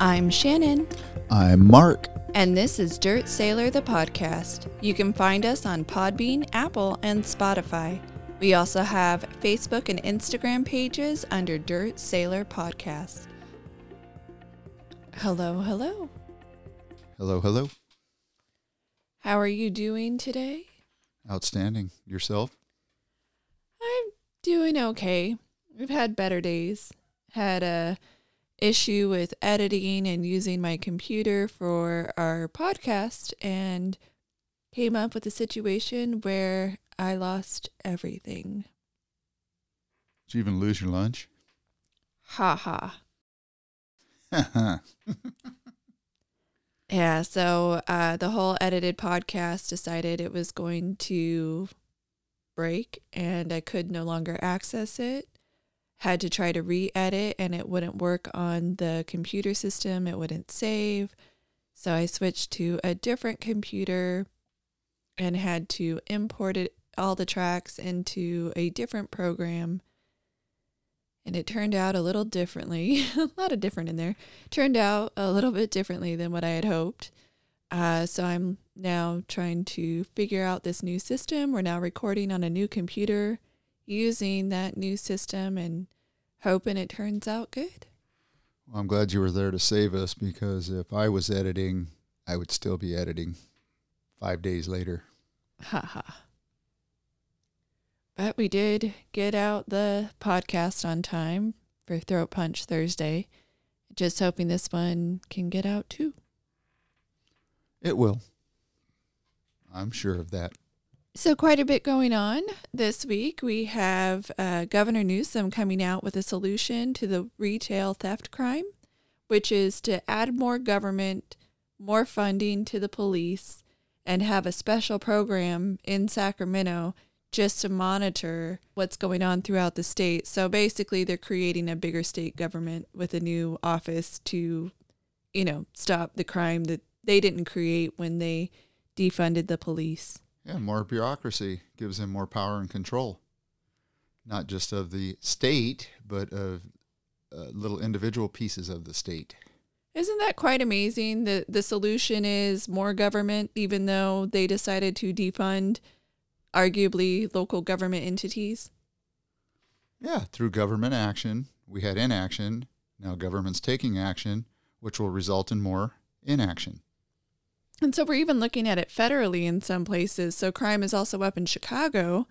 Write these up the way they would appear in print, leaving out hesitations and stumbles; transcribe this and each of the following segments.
I'm Shannon. I'm Mark. And this is Dirt Sailor, the podcast. You can find us on Podbean, Apple, and Spotify. We also have Facebook and Instagram pages under Dirt Sailor Podcast. Hello, hello. Hello, hello. How are you doing today? Outstanding. Yourself? I'm doing okay. We've had better days. Had a issue with editing and using my computer for our podcast and came up with a situation where I lost everything. Did you even lose your lunch? Ha ha. Ha ha. Yeah, so the whole edited podcast decided it was going to break and I could no longer access it. Had to try to re-edit and it wouldn't work on the computer system. It wouldn't save. So I switched to a different computer and had to import it, all the tracks into a different program. And it turned out a little differently. A lot of different in there. Turned out a little bit differently than what I had hoped. So I'm now trying to figure out this new system. We're now recording on a new computer using that new system and hoping it turns out good. Well, I'm glad you were there to save us, because if I was editing, I would still be editing 5 days later. Ha ha. But we did get out the podcast on time for Throat Punch Thursday. Just hoping this one can get out too. It will. I'm sure of that. So quite a bit going on this week. We have Governor Newsom coming out with a solution to the retail theft crime, which is to add more government, more funding to the police, and have a special program in Sacramento just to monitor what's going on throughout the state. So basically they're creating a bigger state government with a new office to, you know, stop the crime that they didn't create when they defunded the police. Yeah, more bureaucracy gives them more power and control, not just of the state, but of little individual pieces of the state. Isn't that quite amazing? The solution is more government, even though they decided to defund arguably local government entities. Yeah, through government action, we had inaction. Now government's taking action, which will result in more inaction. And so we're even looking at it federally in some places. So crime is also up in Chicago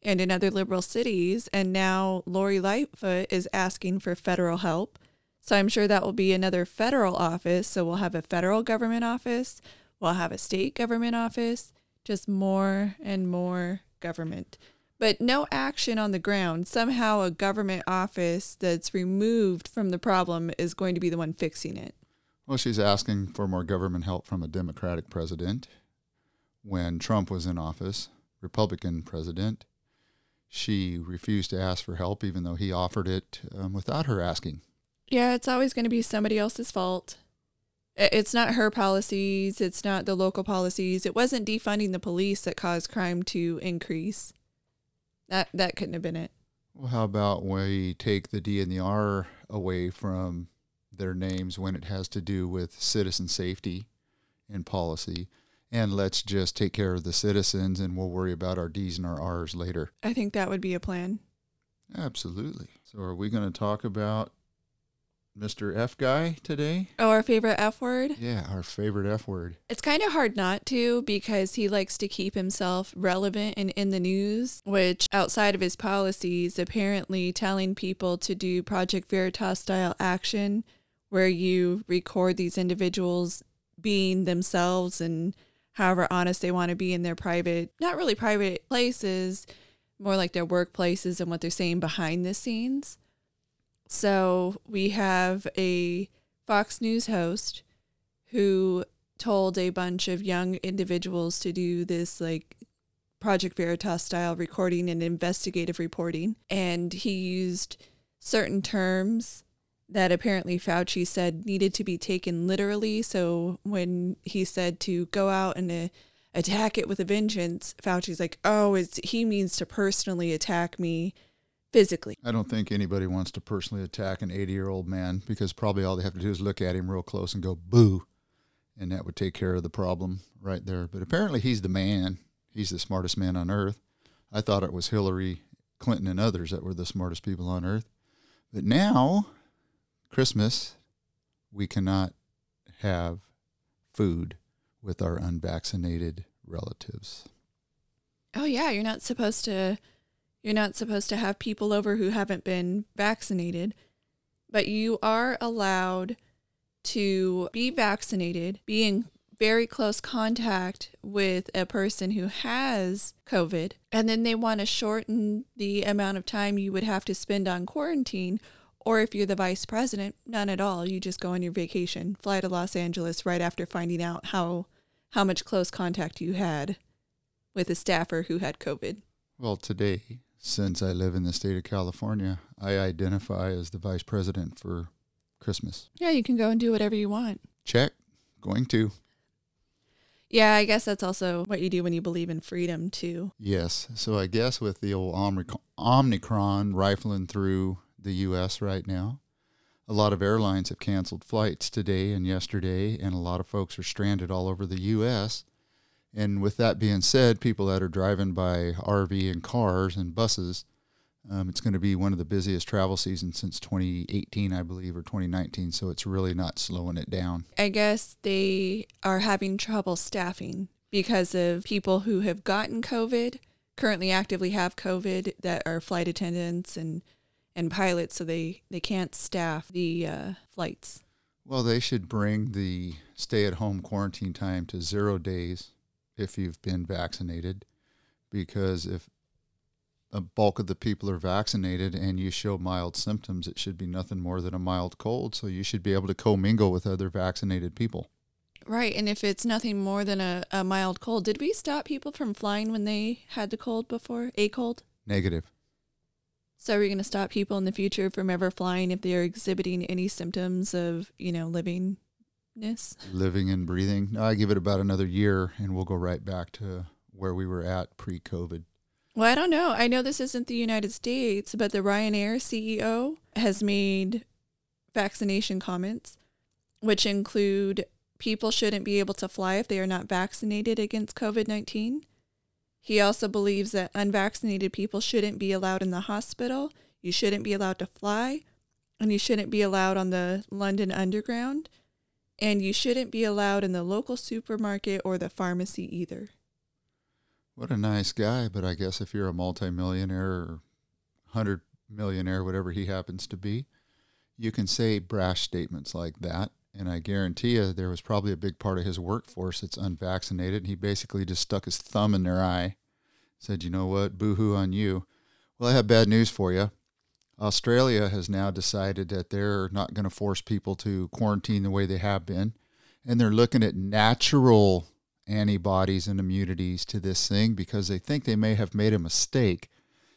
and in other liberal cities. And now Lori Lightfoot is asking for federal help. So I'm sure that will be another federal office. So we'll have a federal government office. We'll have a state government office. Just more and more government. But no action on the ground. Somehow a government office that's removed from the problem is going to be the one fixing it. Well, she's asking for more government help from a Democratic president. When Trump was in office, Republican president, she refused to ask for help, even though he offered it without her asking. Yeah, it's always going to be somebody else's fault. It's not her policies. It's not the local policies. It wasn't defunding the police that caused crime to increase. That couldn't have been it. Well, how about we take the D and the R away from their names when it has to do with citizen safety and policy, and let's just take care of the citizens and we'll worry about our D's and our R's later. I think that would be a plan. Absolutely. So are we going to talk about Mr. F guy today? Oh, our favorite F word? Yeah, our favorite F word. It's kind of hard not to, because he likes to keep himself relevant and in the news, which outside of his policies, apparently telling people to do Project Veritas style action, where you record these individuals being themselves and however honest they want to be in their private, not really private places, more like their workplaces and what they're saying behind the scenes. So we have a Fox News host who told a bunch of young individuals to do this like Project Veritas style recording and investigative reporting. And he used certain terms that apparently Fauci said needed to be taken literally. So when he said to go out and attack it with a vengeance, Fauci's like, oh, he means to personally attack me physically. I don't think anybody wants to personally attack an 80-year-old man, because probably all they have to do is look at him real close and go, boo, and that would take care of the problem right there. But apparently he's the man. He's the smartest man on earth. I thought it was Hillary Clinton and others that were the smartest people on earth. But now, Christmas, we cannot have food with our unvaccinated relatives. Oh yeah, you're not supposed to have people over who haven't been vaccinated, but you are allowed to be vaccinated, be in very close contact with a person who has COVID, and then they want to shorten the amount of time you would have to spend on quarantine. Or if you're the vice president, none at all. You just go on your vacation, fly to Los Angeles right after finding out how much close contact you had with a staffer who had COVID. Well, today, since I live in the state of California, I identify as the vice president for Christmas. Yeah, you can go and do whatever you want. Check. Going to. Yeah, I guess that's also what you do when you believe in freedom, too. Yes. So I guess with the old Omicron rifling through the U.S. right now, a lot of airlines have canceled flights today and yesterday, and a lot of folks are stranded all over the U.S. And with that being said, people that are driving by RV and cars and buses, it's going to be one of the busiest travel seasons since 2018, I believe, or 2019, so it's really not slowing it down. I guess they are having trouble staffing because of people who have gotten COVID, currently actively have COVID, that are flight attendants and pilots, so they can't staff the flights. Well, they should bring the stay-at-home quarantine time to 0 days if you've been vaccinated, because if a bulk of the people are vaccinated and you show mild symptoms, it should be nothing more than a mild cold, so you should be able to commingle with other vaccinated people. Right, and if it's nothing more than a mild cold, did we stop people from flying when they had the cold before, a cold? Negative. So are we going to stop people in the future from ever flying if they're exhibiting any symptoms of, livingness? Living and breathing. No, I give it about another year and we'll go right back to where we were at pre-COVID. Well, I don't know. I know this isn't the United States, but the Ryanair CEO has made vaccination comments, which include people shouldn't be able to fly if they are not vaccinated against COVID-19. He also believes that unvaccinated people shouldn't be allowed in the hospital, you shouldn't be allowed to fly, and you shouldn't be allowed on the London Underground, and you shouldn't be allowed in the local supermarket or the pharmacy either. What a nice guy, but I guess if you're a multimillionaire or 100 millionaire, whatever he happens to be, you can say brash statements like that. And I guarantee you there was probably a big part of his workforce that's unvaccinated. He basically just stuck his thumb in their eye, said, you know what, boo-hoo on you. Well, I have bad news for you. Australia has now decided that they're not going to force people to quarantine the way they have been. And they're looking at natural antibodies and immunities to this thing because they think they may have made a mistake,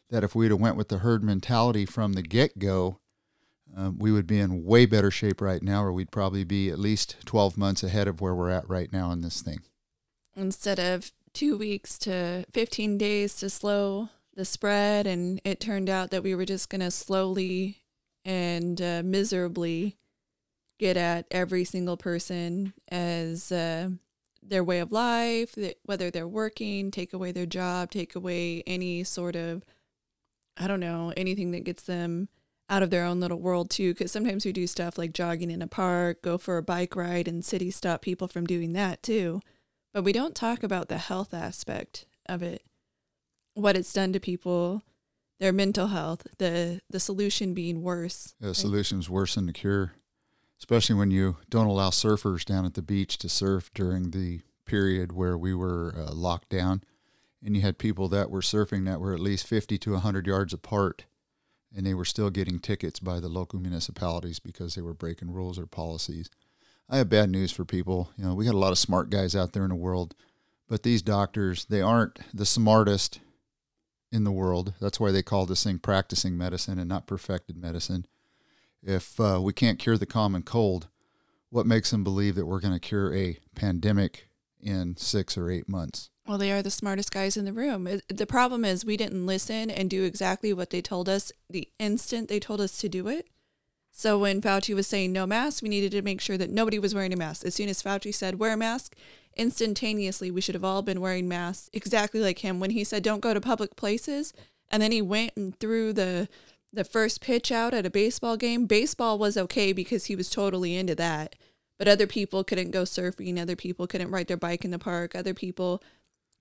that if we'd have went with the herd mentality from the get-go, we would be in way better shape right now, or we'd probably be at least 12 months ahead of where we're at right now in this thing. Instead of 2 weeks to 15 days to slow the spread, and it turned out that we were just going to slowly and miserably get at every single person as their way of life, whether they're working, take away their job, take away any sort of, anything that gets them out of their own little world too, because sometimes we do stuff like jogging in a park, go for a bike ride, and cities stop people from doing that too. But we don't talk about the health aspect of it, what it's done to people, their mental health, the solution being worse. The solution's worse than the cure, especially when you don't allow surfers down at the beach to surf during the period where we were locked down, and you had people that were surfing that were at least 50 to 100 yards apart, and they were still getting tickets by the local municipalities because they were breaking rules or policies. I have bad news for people. We got a lot of smart guys out there in the world, but these doctors, they aren't the smartest in the world. That's why they call this thing practicing medicine and not perfected medicine. If we can't cure the common cold, what makes them believe that we're going to cure a pandemic in 6 or 8 months. Well, they are the smartest guys in the room. The problem is we didn't listen and do exactly what they told us the instant they told us to do it. So when Fauci was saying no mask, we needed to make sure that nobody was wearing a mask. As soon as Fauci said wear a mask, instantaneously we should have all been wearing masks exactly like him. When he said don't go to public places, and then he went and threw the first pitch out at a baseball game. Baseball was okay because he was totally into that. But other people couldn't go surfing. Other people couldn't ride their bike in the park. Other people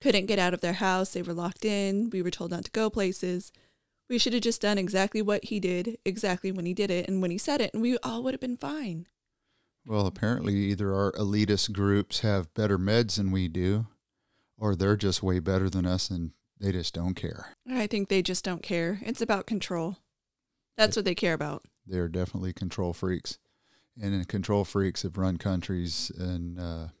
couldn't get out of their house. They were locked in. We were told not to go places. We should have just done exactly what he did, exactly when he did it and when he said it, and we all would have been fine. Well, apparently either our elitist groups have better meds than we do, or they're just way better than us and they just don't care. I think they just don't care. It's about control. That's what they care about. They're definitely control freaks. And control freaks have run countries and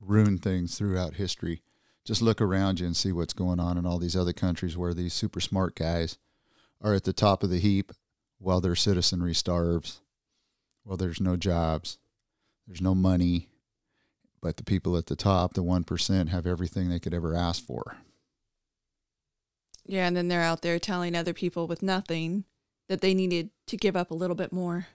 ruined things throughout history. Just look around you and see what's going on in all these other countries where these super smart guys are at the top of the heap while their citizenry starves, while there's no jobs, there's no money, but the people at the top, the 1%, have everything they could ever ask for. Yeah, and then they're out there telling other people with nothing that they needed to give up a little bit more.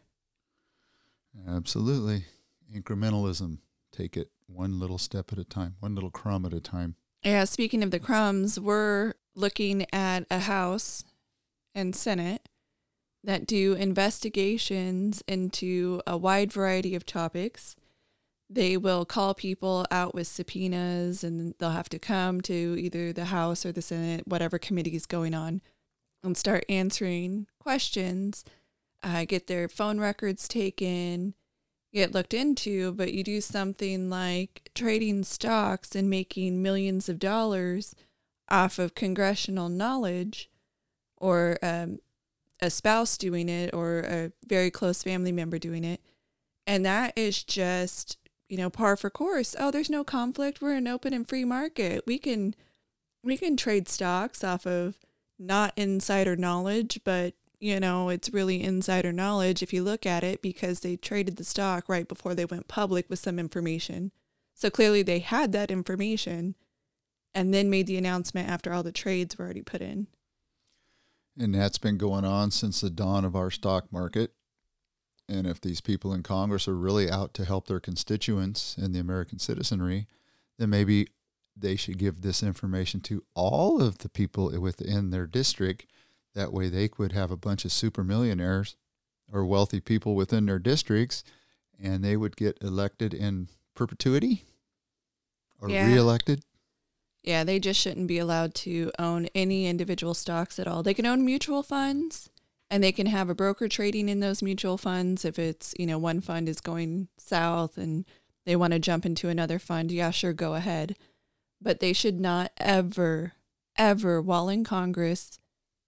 Absolutely. Incrementalism. Take it one little step at a time, one little crumb at a time. Yeah, speaking of the crumbs, we're looking at a House and Senate that do investigations into a wide variety of topics. They will call people out with subpoenas, and they'll have to come to either the House or the Senate, whatever committee is going on, and start answering questions, get their phone records taken, get looked into. But you do something like trading stocks and making millions of dollars off of congressional knowledge, or a spouse doing it, or a very close family member doing it. And that is just, par for course. Oh, there's no conflict. We're an open and free market. We can trade stocks off of not insider knowledge, but it's really insider knowledge if you look at it, because they traded the stock right before they went public with some information. So clearly they had that information and then made the announcement after all the trades were already put in. And that's been going on since the dawn of our stock market. And if these people in Congress are really out to help their constituents and the American citizenry, then maybe they should give this information to all of the people within their district. That way they could have a bunch of super millionaires or wealthy people within their districts, and they would get elected in perpetuity or reelected. Yeah, they just shouldn't be allowed to own any individual stocks at all. They can own mutual funds, and they can have a broker trading in those mutual funds. If it's, one fund is going south and they want to jump into another fund, yeah, sure, go ahead. But they should not ever, ever, while in Congress,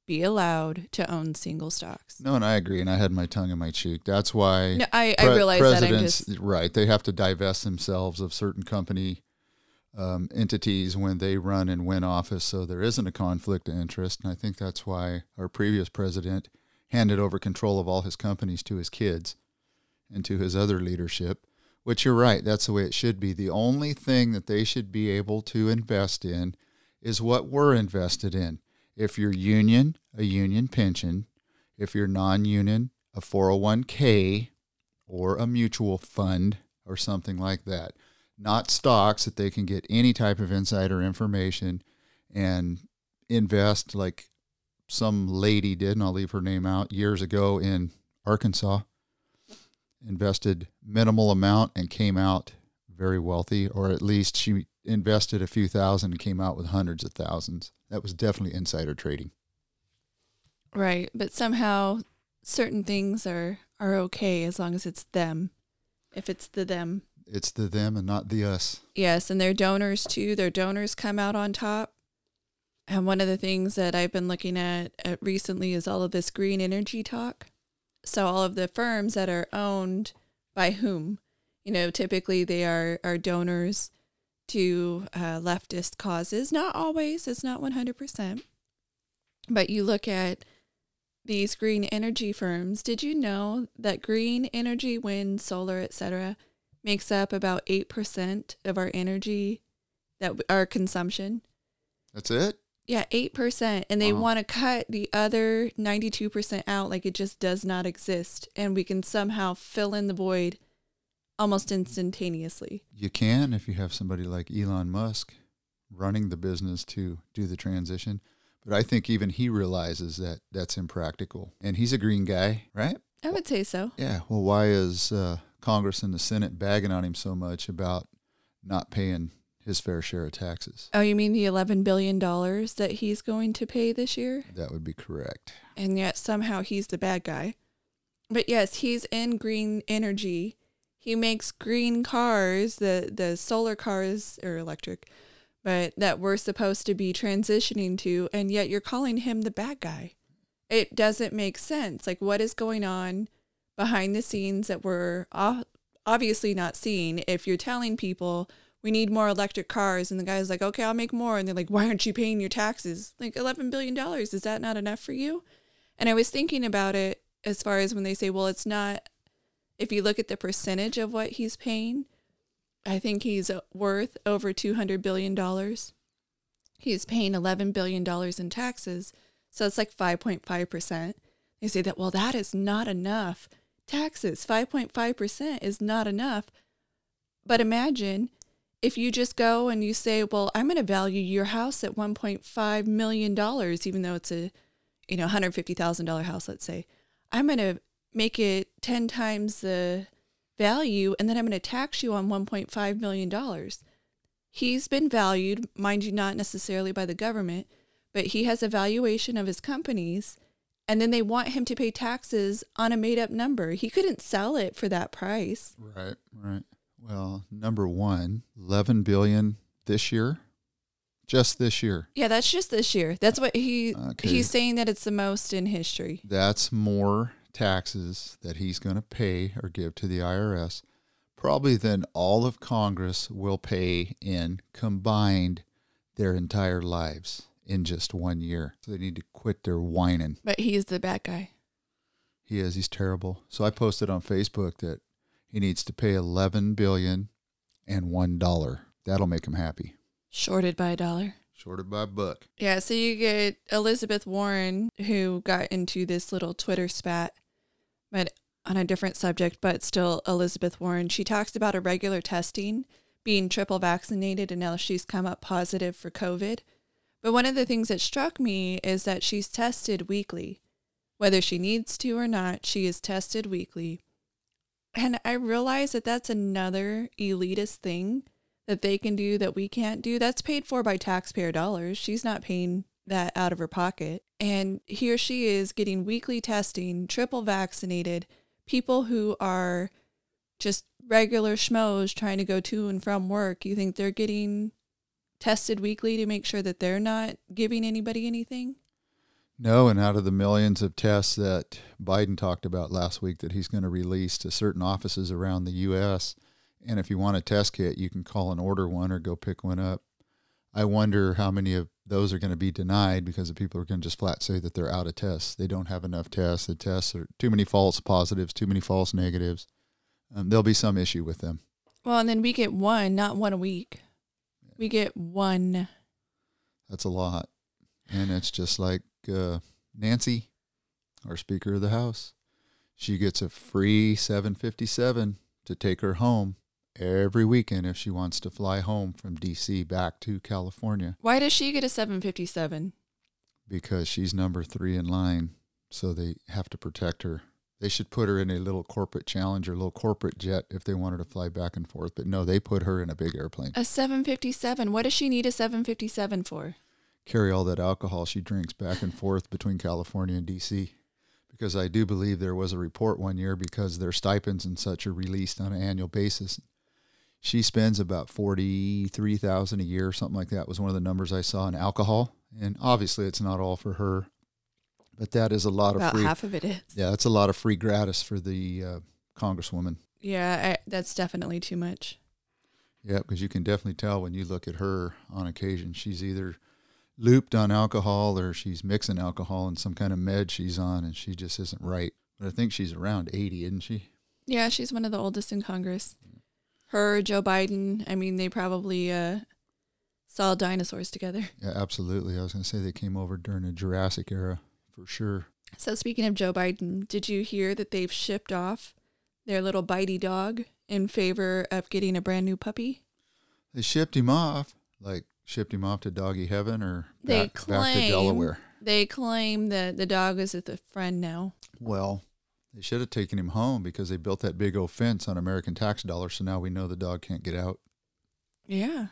be allowed to own single stocks. No, and I agree, and I had my tongue in my cheek. That's why I realize presidents, that I'm just... Right, they have to divest themselves of certain company entities when they run and win office, so there isn't a conflict of interest, and I think that's why our previous president handed over control of all his companies to his kids and to his other leadership, which you're right, that's the way it should be. The only thing that they should be able to invest in is what we're invested in. If you're union, a union pension. If you're non-union, a 401k or a mutual fund or something like that. Not stocks that they can get any type of insider information and invest like some lady did, and I'll leave her name out, years ago in Arkansas. Invested minimal amount and came out very wealthy, or at least she invested a few thousand and came out with hundreds of thousands. That was definitely insider trading. Right, but somehow certain things are okay as long as it's them. If it's the them. It's the them and not the us. Yes, and their donors too. Their donors come out on top. And one of the things that I've been looking at recently is all of this green energy talk. So all of the firms that are owned by whom? Typically they are donors to leftist causes. Not always, it's not 100%. But you look at these green energy firms. Did you know that green energy, wind, solar, etc., makes up about 8% of our energy that our consumption. That's it? Yeah, 8%. And they want to cut the other 92% out like it just does not exist. And we can somehow fill in the void almost instantaneously. You can if you have somebody like Elon Musk running the business to do the transition. But I think even he realizes that that's impractical. And he's a green guy, right? I would say so. Yeah. Well, why is Congress and the Senate bagging on him so much about not paying his fair share of taxes? Oh, you mean the $11 billion that he's going to pay this year? That would be correct. And yet somehow he's the bad guy. But yes, he's in green energy. He makes green cars, the solar cars or electric, but that we're supposed to be transitioning to, and yet you're calling him the bad guy. It doesn't make sense. Like, what is going on behind the scenes that we're obviously not seeing? If you're telling people we need more electric cars, and the guy's like, okay, I'll make more. And they're like, why aren't you paying your taxes? Like, $11 billion, is that not enough for you? And I was thinking about it as far as when they say, well, it's not, if you look at the percentage of what he's paying, I think he's worth over $200 billion. He's paying $11 billion in taxes. So it's like 5.5%. They say that, well, that is not enough. Taxes, 5.5% is not enough. But imagine if you just go and you say, well, I'm going to value your house at $1.5 million, even though it's a, you know, $150,000 house, let's say. I'm going to make it 10 times the value, and then I'm going to tax you on $1.5 million. He's been valued, mind you, not necessarily by the government, but he has a valuation of his companies, and then they want him to pay taxes on a made-up number. He couldn't sell it for that price. Right, right. Well, number one, $11 billion this year, just this year. Yeah, that's just this year. That's what he's saying, that it's the most in history. That's more taxes that he's going to pay or give to the IRS, probably than all of Congress will pay in combined their entire lives in just 1 year. So they need to quit their whining. But he is the bad guy. He is. He's terrible. So I posted on Facebook that he needs to pay $11 billion and $1. That'll make him happy. Shorted by a dollar. Shorted by a buck. Yeah, so you get Elizabeth Warren, who got into this little Twitter spat, but on a different subject, but still Elizabeth Warren. She talks about irregular testing, being triple vaccinated, and now she's come up positive for COVID. But one of the things that struck me is that she's tested weekly. Whether she needs to or not, she is tested weekly. And I realize that that's another elitist thing that they can do that we can't do. That's paid for by taxpayer dollars. She's not paying that out of her pocket. And here she is getting weekly testing, triple vaccinated, people who are just regular schmoes trying to go to and from work. You think they're getting tested weekly to make sure that they're not giving anybody anything? No, and out of the millions of tests that Biden talked about last week that he's going to release to certain offices around the U.S., and if you want a test kit, you can call and order one or go pick one up. I wonder how many of those are going to be denied because the people are going to just flat say that they're out of tests. They don't have enough tests. The tests are too many false positives, too many false negatives. There'll be some issue with them. Well, and then we get one, not one a week. Yeah. We get one. That's a lot. And it's just like Nancy, our Speaker of the House. She gets a free 757 to take her home every weekend if she wants to fly home from D.C. back to California. Why does she get a 757? Because she's number 3 in line, so they have to protect her. They should put her in a little corporate Challenger, little corporate jet if they want her to fly back and forth. But no, they put her in a big airplane. A 757. What does she need a 757 for? Carry all that alcohol she drinks back and forth between California and D.C., because I do believe there was a report one year because their stipends and such are released on an annual basis. She spends about $43,000 a year, something like that was one of the numbers I saw in alcohol. And obviously it's not all for her, but that is a lot of free. About half of it is. Yeah, that's a lot of free gratis for the Congresswoman. Yeah, that's definitely too much. Yeah, because you can definitely tell when you look at her on occasion, she's either looped on alcohol or she's mixing alcohol and some kind of med she's on and she just isn't right. But I think she's around 80, isn't she? Yeah, she's one of the oldest in Congress. Her, Joe Biden, I mean, they probably saw dinosaurs together. Yeah, absolutely. I was going to say they came over during the Jurassic era for sure. So speaking of Joe Biden, did you hear that they've shipped off their little bitey dog in favor of getting a brand new puppy? They shipped him off, like shipped him off to doggy heaven or back to Delaware. They claim that the dog is at the friend now. Well, they should have taken him home because they built that big old fence on American tax dollars. So now we know the dog can't get out. Yeah.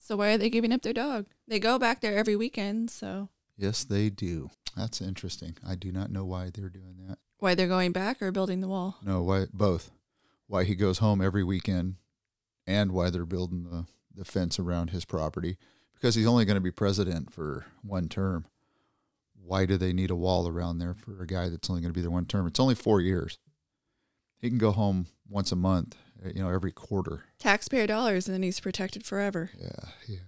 So why are they giving up their dog? They go back there every weekend, so. Yes, they do. That's interesting. I do not know why they're doing that. Why they're going back or building the wall? No, why both. Why he goes home every weekend and why they're building the fence around his property. Because he's only going to be president for one term. Why do they need a wall around there for a guy that's only going to be there one term? It's only 4 years. He can go home once a month, you know, every quarter. Taxpayer dollars, and then he's protected forever. Yeah.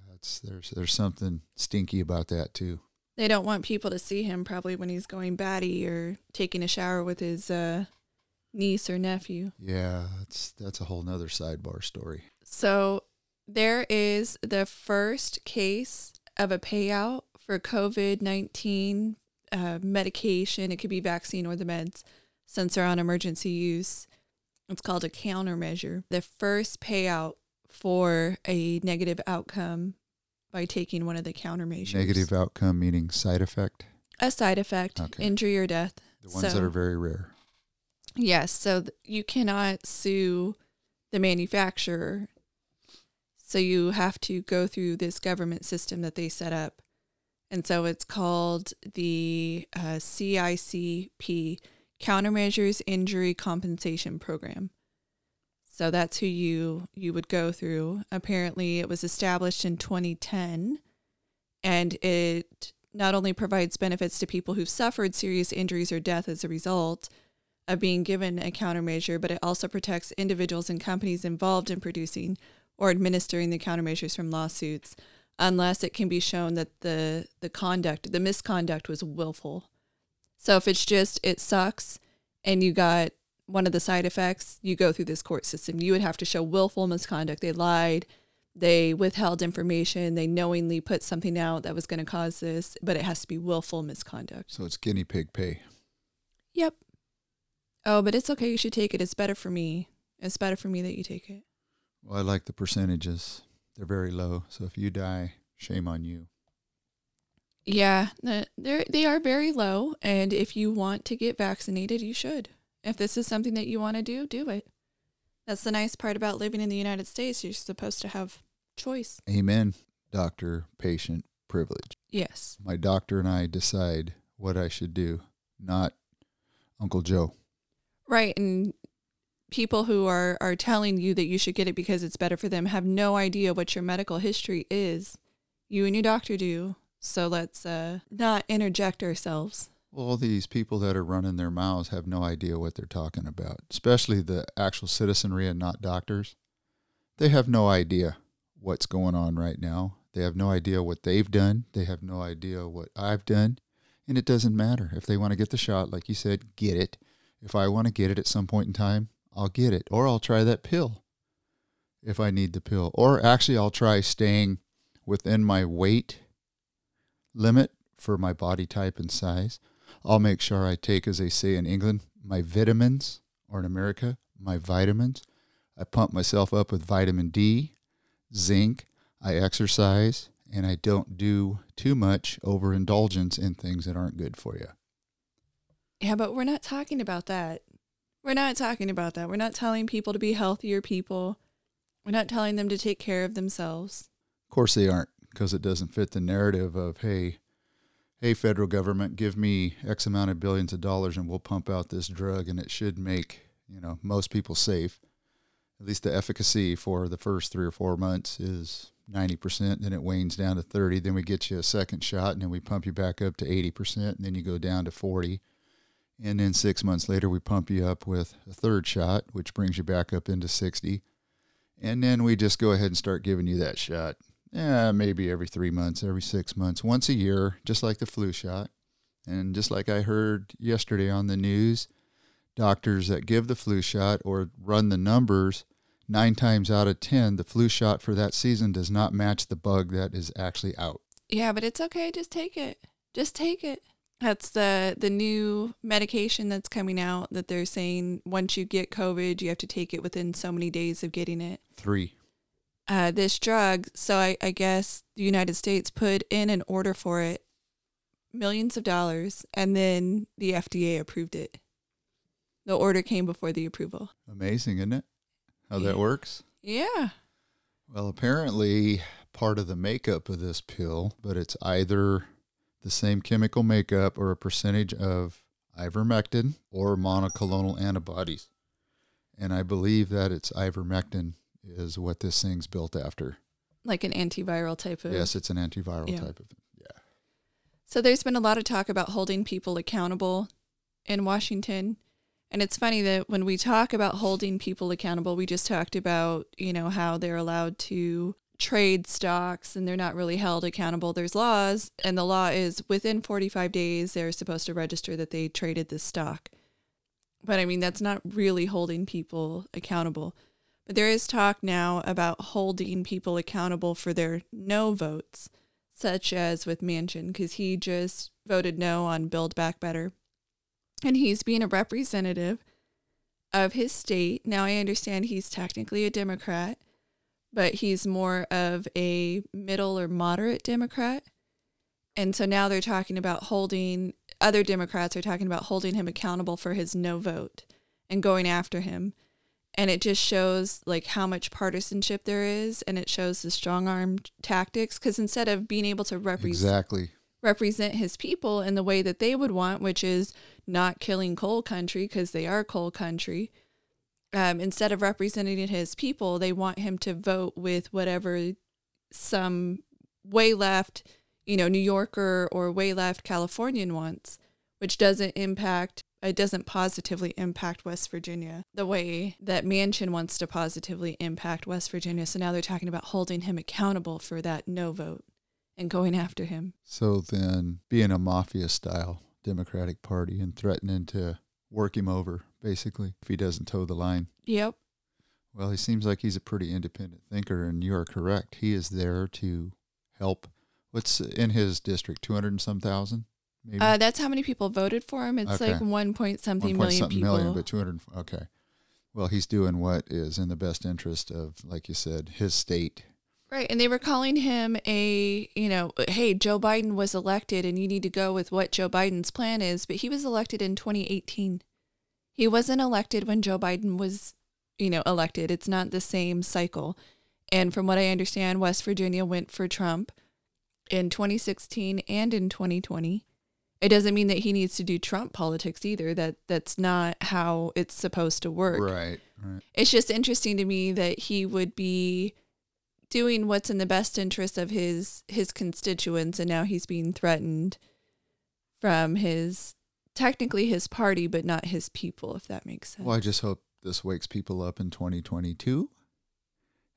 There's something stinky about that, too. They don't want people to see him probably when he's going batty or taking a shower with his niece or nephew. Yeah, that's a whole nother sidebar story. So there is the first case of a payout for COVID-19 medication. It could be vaccine or the meds, since they're on emergency use. It's called a countermeasure. The first payout for a negative outcome by taking one of the countermeasures. Negative outcome meaning side effect? A side effect, okay. Injury or death. The ones that are very rare. Yes, so you cannot sue the manufacturer. So you have to go through this government system that they set up. And so it's called the CICP, Countermeasures Injury Compensation Program. So that's who you would go through. Apparently, it was established in 2010, and it not only provides benefits to people who've suffered serious injuries or death as a result of being given a countermeasure, but it also protects individuals and companies involved in producing or administering the countermeasures from lawsuits, unless it can be shown that the misconduct was willful. So if it's just, it sucks, and you got one of the side effects, you go through this court system. You would have to show willful misconduct. They lied, they withheld information, they knowingly put something out that was going to cause this, but it has to be willful misconduct. So it's guinea pig pay. Yep. Oh, but it's okay. You should take it. It's better for me. It's better for me that you take it. Well, I like the percentages. They're very low. So if you die, shame on you. Yeah, they are very low, and if you want to get vaccinated, you should. If this is something that you want to do, do it. That's the nice part about living in the United States. You're supposed to have choice. Amen. Doctor-patient privilege. Yes. My doctor and I decide what I should do, not Uncle Joe. Right, and people who are telling you that you should get it because it's better for them have no idea what your medical history is. You and your doctor do. So let's not interject ourselves. Well, these people that are running their mouths have no idea what they're talking about, especially the actual citizenry and not doctors. They have no idea what's going on right now. They have no idea what they've done. They have no idea what I've done. And it doesn't matter. If they want to get the shot, like you said, get it. If I want to get it at some point in time, I'll get it. Or I'll try that pill if I need the pill. Or actually, I'll try staying within my weight limit for my body type and size. I'll make sure I take, as they say in England, my vitamins, or in America, my vitamins. I pump myself up with vitamin D, zinc. I exercise, and I don't do too much overindulgence in things that aren't good for you. Yeah, but we're not talking about that. We're not talking about that. We're not telling people to be healthier people. We're not telling them to take care of themselves. Of course they aren't. Because it doesn't fit the narrative of, hey, federal government, give me X amount of billions of dollars and we'll pump out this drug and it should make, most people safe. At least the efficacy for the first 3 or 4 months is 90%. Then it wanes down to 30. Then we get you a second shot and then we pump you back up to 80%. And then you go down to 40. And then 6 months later, we pump you up with a third shot, which brings you back up into 60. And then we just go ahead and start giving you that shot. Yeah, maybe every 3 months, every 6 months, once a year, just like the flu shot. And just like I heard yesterday on the news, doctors that give the flu shot or run the numbers 9 times out of 10, the flu shot for that season does not match the bug that is actually out. Yeah, but it's okay. Just take it. Just take it. That's the new medication that's coming out that they're saying once you get COVID, you have to take it within so many days of getting it. 3. This drug, so I guess the United States put in an order for it, millions of dollars, and then the FDA approved it. The order came before the approval. Amazing, isn't it? How that works? Yeah. Well, apparently part of the makeup of this pill, but it's either the same chemical makeup or a percentage of ivermectin or monoclonal antibodies. And I believe that it's ivermectin is what this thing's built after. Like an antiviral type of... Yes, it's an antiviral type of... Yeah. So there's been a lot of talk about holding people accountable in Washington. And it's funny that when we talk about holding people accountable, we just talked about, you know, how they're allowed to trade stocks and they're not really held accountable. There's laws, and the law is within 45 days, they're supposed to register that they traded this stock. But I mean, that's not really holding people accountable. But there is talk now about holding people accountable for their no votes, such as with Manchin, because he just voted no on Build Back Better. And he's being a representative of his state. Now, I understand he's technically a Democrat, but he's more of a middle or moderate Democrat. And so now they're talking about holding, other Democrats are talking about holding him accountable for his no vote and going after him. And it just shows like how much partisanship there is. And it shows the strong arm tactics, because instead of being able to represent his people in the way that they would want, which is not killing coal country because they are coal country. Instead of representing his people, they want him to vote with whatever some way left, you know, New Yorker or way left Californian wants, which doesn't impact, it doesn't positively impact West Virginia the way that Manchin wants to positively impact West Virginia. So now they're talking about holding him accountable for that no vote and going after him. So then being a mafia-style Democratic Party and threatening to work him over, basically, if he doesn't toe the line. Yep. Well, he seems like he's a pretty independent thinker, and you are correct. He is there to help. What's in his district, 200 and some thousand? Maybe? That's how many people voted for him. It's like 1 point something million people. But 200, okay. Well, he's doing what is in the best interest of, like you said, his state. Right, and they were calling him a, you know, hey, Joe Biden was elected and you need to go with what Joe Biden's plan is, but he was elected in 2018. He wasn't elected when Joe Biden was, you know, elected. It's not the same cycle. And from what I understand, West Virginia went for Trump in 2016 and in 2020. It doesn't mean that he needs to do Trump politics either. That's not how it's supposed to work. Right. It's just interesting to me that he would be doing what's in the best interest of his constituents, and now he's being threatened from his, technically his party, but not his people, if that makes sense. Well, I just hope this wakes people up in 2022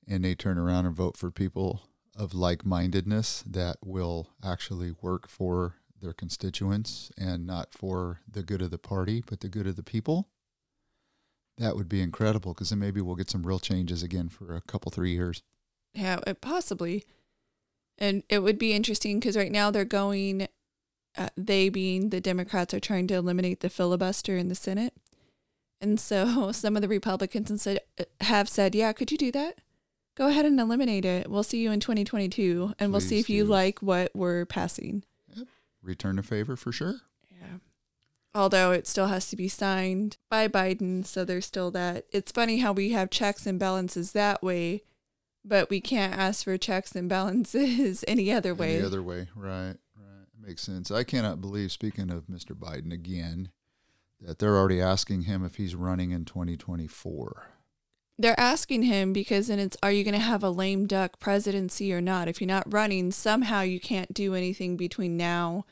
and they turn around and vote for people of like-mindedness that will actually work for their constituents and not for the good of the party, but the good of the people. That would be incredible, because then maybe we'll get some real changes again for a couple, 3 years. Yeah, possibly. And it would be interesting because right now they're going, they being the Democrats, are trying to eliminate the filibuster in the Senate. And so some of the Republicans have said, yeah, could you do that? Go ahead and eliminate it. We'll see you in 2022, and we'll see if you like what we're passing. Yep. Return a favor for sure. Yeah. Although it still has to be signed by Biden, so there's still that. It's funny how we have checks and balances that way, but we can't ask for checks and balances any other way. Any other way, right. Makes sense. I cannot believe, speaking of Mr. Biden again, that they're already asking him if he's running in 2024. They're asking him because then it's, are you going to have a lame duck presidency or not? If you're not running, somehow you can't do anything between now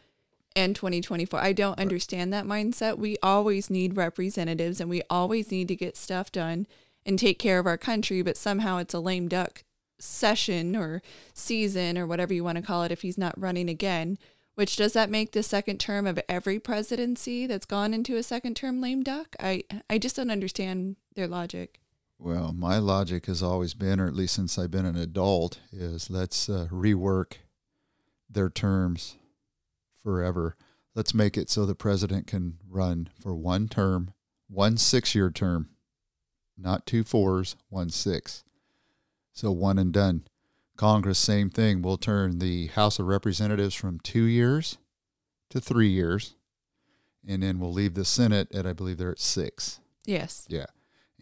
and 2024. I don't understand that mindset. We always need representatives, and we always need to get stuff done and take care of our country, but somehow it's a lame duck session or season or whatever you want to call it if he's not running again, which does that make the second term of every presidency that's gone into a second term lame duck? I just don't understand their logic. Well, my logic has always been, or at least since I've been an adult, is let's rework their terms forever. Let's make it so the president can run for one term, one 6-year term, not 2 4s, 1 6. So one and done. Congress, same thing. We'll turn the House of Representatives from 2 years to 3 years. And then we'll leave the Senate at, I believe they're at 6. Yes. Yeah.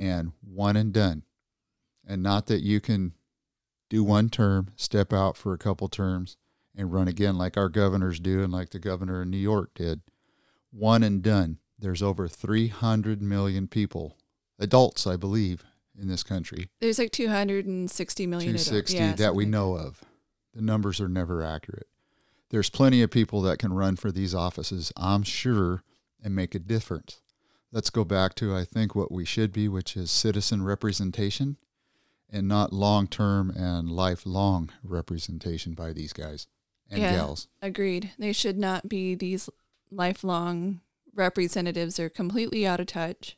And one and done. And not that you can do one term, step out for a couple terms, and run again like our governors do and like the governor in New York did. One and done. There's over 300 million people, adults, I believe, in this country. There's like 260 million. 260 that we know of. The numbers are never accurate. There's plenty of people that can run for these offices, I'm sure, and make a difference. Let's go back to, I think, what we should be, which is citizen representation and not long-term and lifelong representation by these guys and gals. Agreed. They should not be these lifelong representatives. They're completely out of touch.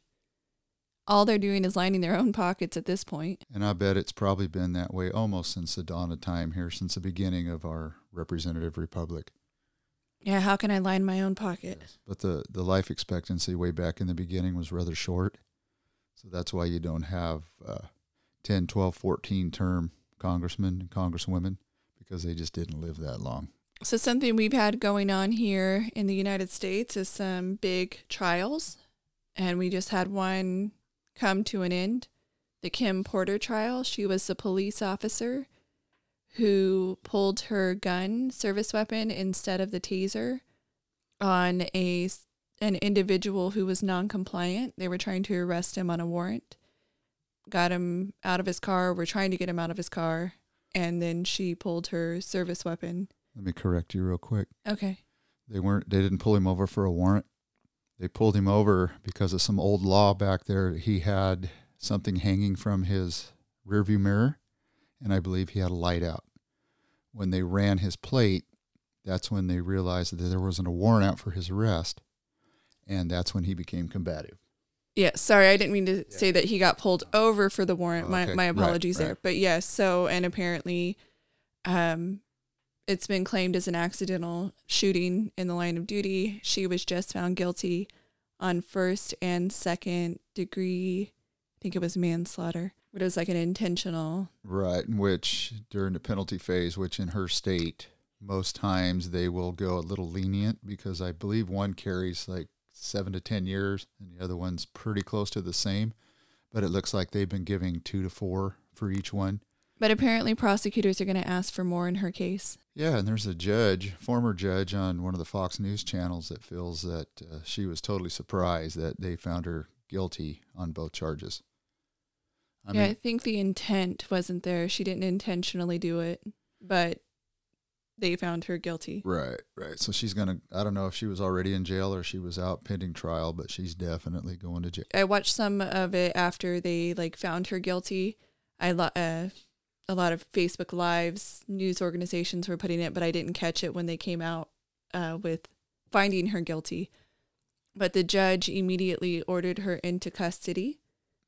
All they're doing is lining their own pockets at this point. And I bet it's probably been that way almost since the dawn of time here, since the beginning of our representative republic. Yeah, how can I line my own pocket? Yes. But the life expectancy way back in the beginning was rather short. So that's why you don't have 10, 12, 14-term congressmen and congresswomen, because they just didn't live that long. So something we've had going on here in the United States is some big trials, and we just had one come to an end. The Kim Porter trial. She was a police officer who pulled her gun, service weapon, instead of the taser on an individual who was non-compliant. They were trying to arrest him on a warrant. Got him out of his car. We're trying to get him out of his car. And then she pulled her service weapon. Let me correct you real quick. Okay. They didn't pull him over for a warrant. They pulled him over because of some old law back there. He had something hanging from his rearview mirror, and I believe he had a light out. When they ran his plate, that's when they realized that there wasn't a warrant out for his arrest, and that's when he became combative. Yeah, sorry, I didn't mean to say that he got pulled over for the warrant. Okay. My apologies there. But yes, and apparently it's been claimed as an accidental shooting in the line of duty. She was just found guilty on first and second degree, I think it was manslaughter, but it was like an intentional. Right, which during the penalty phase, which in her state, most times they will go a little lenient because I believe one carries like 7 to 10 years and the other one's pretty close to the same, but it looks like they've been giving 2 to 4 for each one. But apparently prosecutors are going to ask for more in her case. Yeah, and there's a judge, former judge on one of the Fox News channels that feels that she was totally surprised that they found her guilty on both charges. I mean, I think the intent wasn't there. She didn't intentionally do it, but they found her guilty. Right. So she's going to, I don't know if she was already in jail or she was out pending trial, but she's definitely going to jail. I watched some of it after they found her guilty. A lot of Facebook Lives, news organizations were putting it, but I didn't catch it when they came out with finding her guilty. But the judge immediately ordered her into custody.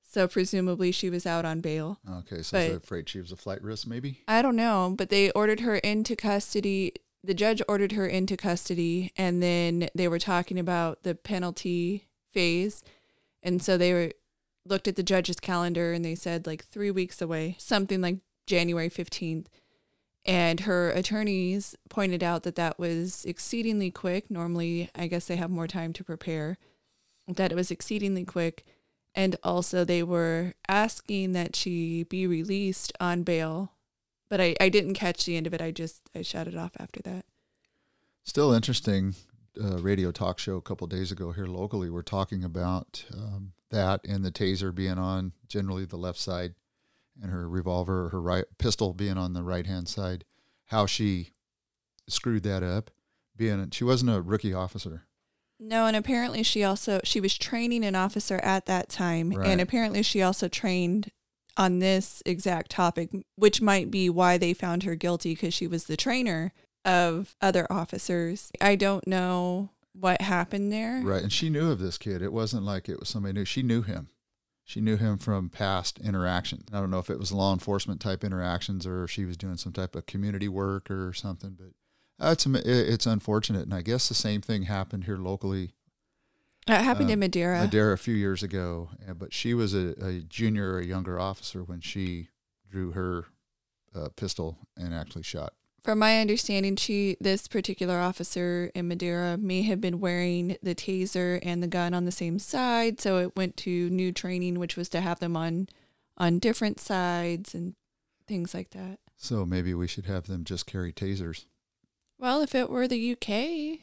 So presumably she was out on bail. Okay, so they're afraid she was a flight risk maybe? I don't know, but they ordered her into custody. The judge ordered her into custody, and then they were talking about the penalty phase. And so they looked at the judge's calendar, and they said 3 weeks away, something like January 15th, and her attorneys pointed out that was exceedingly quick. Normally, I guess they have more time to prepare, that it was exceedingly quick, and also they were asking that she be released on bail, but I didn't catch the end of it. I shut it off after that. Still interesting radio talk show a couple days ago here locally. We're talking about that and the taser being on generally the left side, and her revolver, her right pistol being on the right-hand side, how she screwed that up. She wasn't a rookie officer. No, and apparently she was training an officer at that time, and apparently she also trained on this exact topic, which might be why they found her guilty, because she was the trainer of other officers. I don't know what happened there. Right, and she knew of this kid. It wasn't like it was somebody new. She knew him. She knew him from past interactions. I don't know if it was law enforcement type interactions or she was doing some type of community work or something, but it's unfortunate. And I guess the same thing happened here locally. It happened in Madeira. Madeira a few years ago, but she was a junior or a younger officer when she drew her pistol and actually shot. From my understanding, this particular officer in Madeira may have been wearing the taser and the gun on the same side, so it went to new training, which was to have them on different sides and things like that. So maybe we should have them just carry tasers. Well, if it were the UK,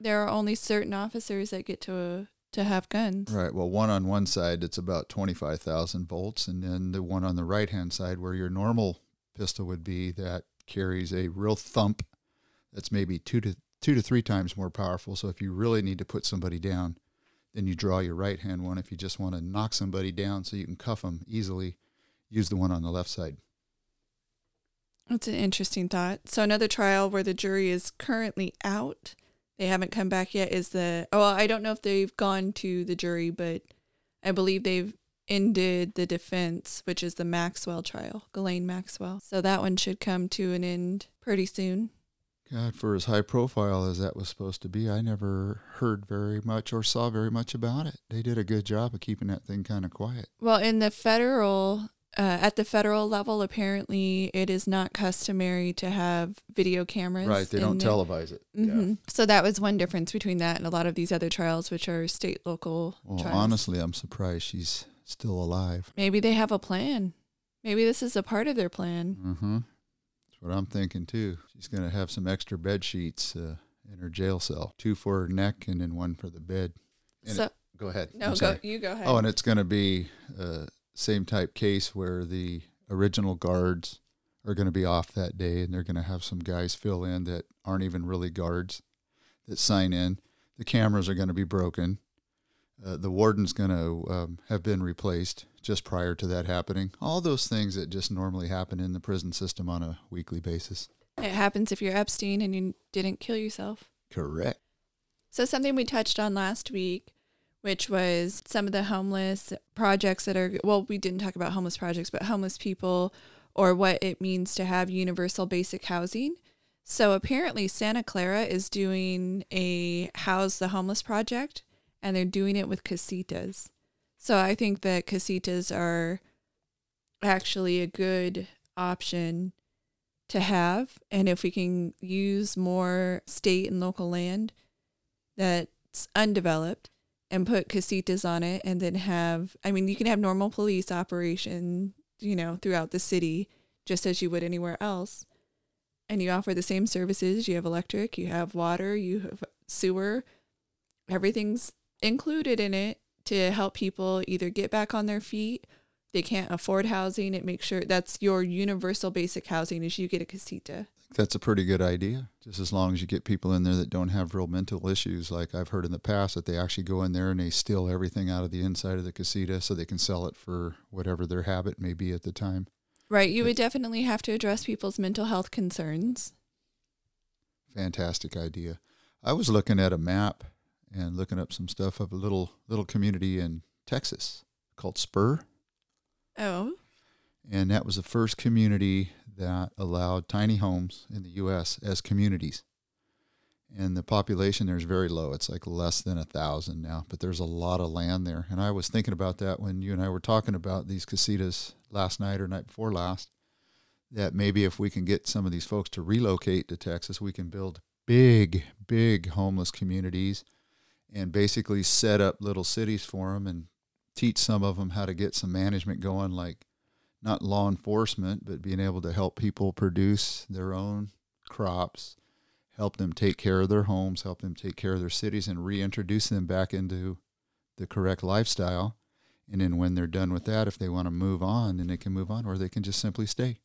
there are only certain officers that get to have guns. Right. Well, one on one side, it's about 25,000 volts, and then the one on the right-hand side where your normal pistol would be that carries a real thump that's maybe two to three times more powerful. So if you really need to put somebody down, then you draw your right hand one. If you just want to knock somebody down so you can cuff them easily, use the one on the left side. That's an interesting thought. So another trial where the jury is currently out, they haven't come back yet, is I don't know if they've gone to the jury, but I believe they've ended the defense, which is the Maxwell trial, Ghislaine Maxwell. So that one should come to an end pretty soon. God, for as high profile as that was supposed to be, I never heard very much or saw very much about it. They did a good job of keeping that thing kind of quiet. Well, at the federal level, apparently it is not customary to have video cameras. Right, they don't televise it. Mm-hmm. Yeah. So that was one difference between that and a lot of these other trials, which are state, local trials. Well, honestly, I'm surprised she's still alive. Maybe they have a plan. Maybe this is a part of their plan. Mm-hmm. That's what I'm thinking, too. She's going to have some extra bed sheets in her jail cell. Two for her neck and then one for the bed. And go ahead. No, you go ahead. Oh, and it's going to be... same type case where the original guards are going to be off that day and they're going to have some guys fill in that aren't even really guards that sign in. The cameras are going to be broken. The warden's going to have been replaced just prior to that happening. All those things that just normally happen in the prison system on a weekly basis. It happens if you're Epstein and you didn't kill yourself. Correct. So something we touched on last week, which was some of the homeless projects we didn't talk about homeless projects, but homeless people or what it means to have universal basic housing. So apparently Santa Clara is doing a House the Homeless project, and they're doing it with casitas. So I think that casitas are actually a good option to have. And if we can use more state and local land that's undeveloped, and put casitas on it and then you can have normal police operation, throughout the city, just as you would anywhere else. And you offer the same services. You have electric, you have water, you have sewer. Everything's included in it to help people either get back on their feet. They can't afford housing. It makes sure that's your universal basic housing is you get a casita. That's a pretty good idea, just as long as you get people in there that don't have real mental issues. Like I've heard in the past that they actually go in there and they steal everything out of the inside of the casita so they can sell it for whatever their habit may be at the time. Right. You would definitely have to address people's mental health concerns. Fantastic idea. I was looking at a map and looking up some stuff of a little community in Texas called Spur. Oh. And that was the first community that allowed tiny homes in the U.S. as communities. And the population there is very low. It's like less than 1,000 now, but there's a lot of land there. And I was thinking about that when you and I were talking about these casitas last night or night before last, that maybe if we can get some of these folks to relocate to Texas, we can build big, big homeless communities and basically set up little cities for them and teach some of them how to get some management going, like not law enforcement, but being able to help people produce their own crops, help them take care of their homes, help them take care of their cities, and reintroduce them back into the correct lifestyle. And then when they're done with that, if they want to move on, then they can move on, or they can just simply stay.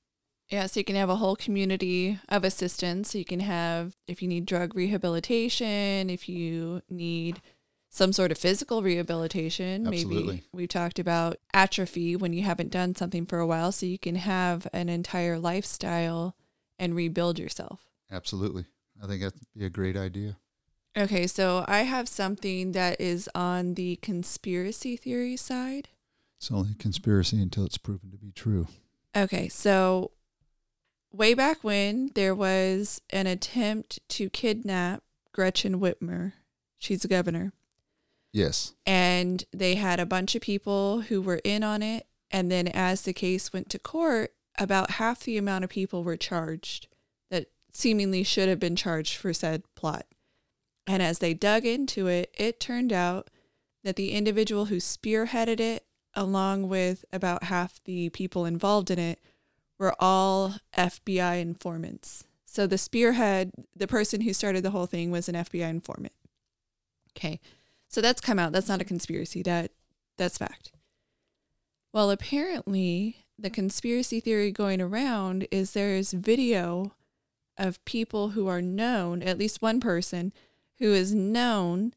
Yeah, so you can have a whole community of assistance. So you can have, if you need drug rehabilitation, if you need some sort of physical rehabilitation. Absolutely. Maybe we've talked about atrophy when you haven't done something for a while, so you can have an entire lifestyle and rebuild yourself. Absolutely. I think that'd be a great idea. Okay, so I have something that is on the conspiracy theory side. It's only a conspiracy until it's proven to be true. Okay, so way back when, there was an attempt to kidnap Gretchen Whitmer. She's the governor. Yes. And they had a bunch of people who were in on it. And then as the case went to court, about half the amount of people were charged that seemingly should have been charged for said plot. And as they dug into it, it turned out that the individual who spearheaded it, along with about half the people involved in it, were all FBI informants. So the spearhead, the person who started the whole thing, was an FBI informant. Okay. So that's come out. That's not a conspiracy. That's fact. Well, apparently, the conspiracy theory going around is there's video of people who are known, at least one person, who is known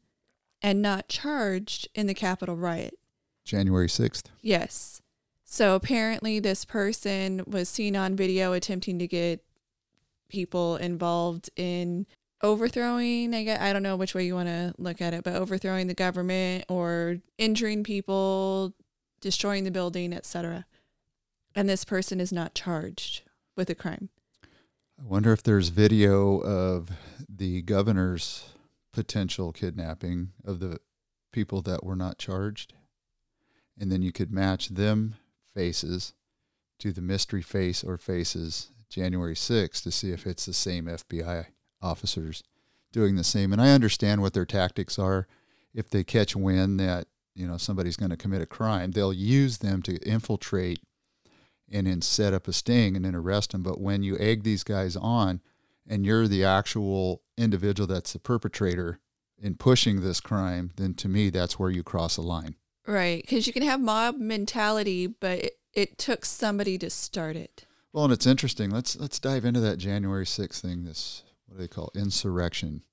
and not charged in the Capitol riot. January 6th. Yes. So apparently this person was seen on video attempting to get people involved in overthrowing, I guess, I don't know which way you want to look at it, but overthrowing the government or injuring people, destroying the building, etc. And this person is not charged with a crime. I wonder if there's video of the governor's potential kidnapping of the people that were not charged. And then you could match them faces to the mystery face or faces January 6th to see if it's the same FBI officers doing the same. And I understand what their tactics are. If they catch wind that, you know, somebody's going to commit a crime, they'll use them to infiltrate and then set up a sting and then arrest them. But when you egg these guys on and you're the actual individual that's the perpetrator in pushing this crime, then to me, that's where you cross a line. Right, because you can have mob mentality, but it took somebody to start it. Well, and it's interesting. Let's dive into that January 6th thing, this, what do they call it, insurrection,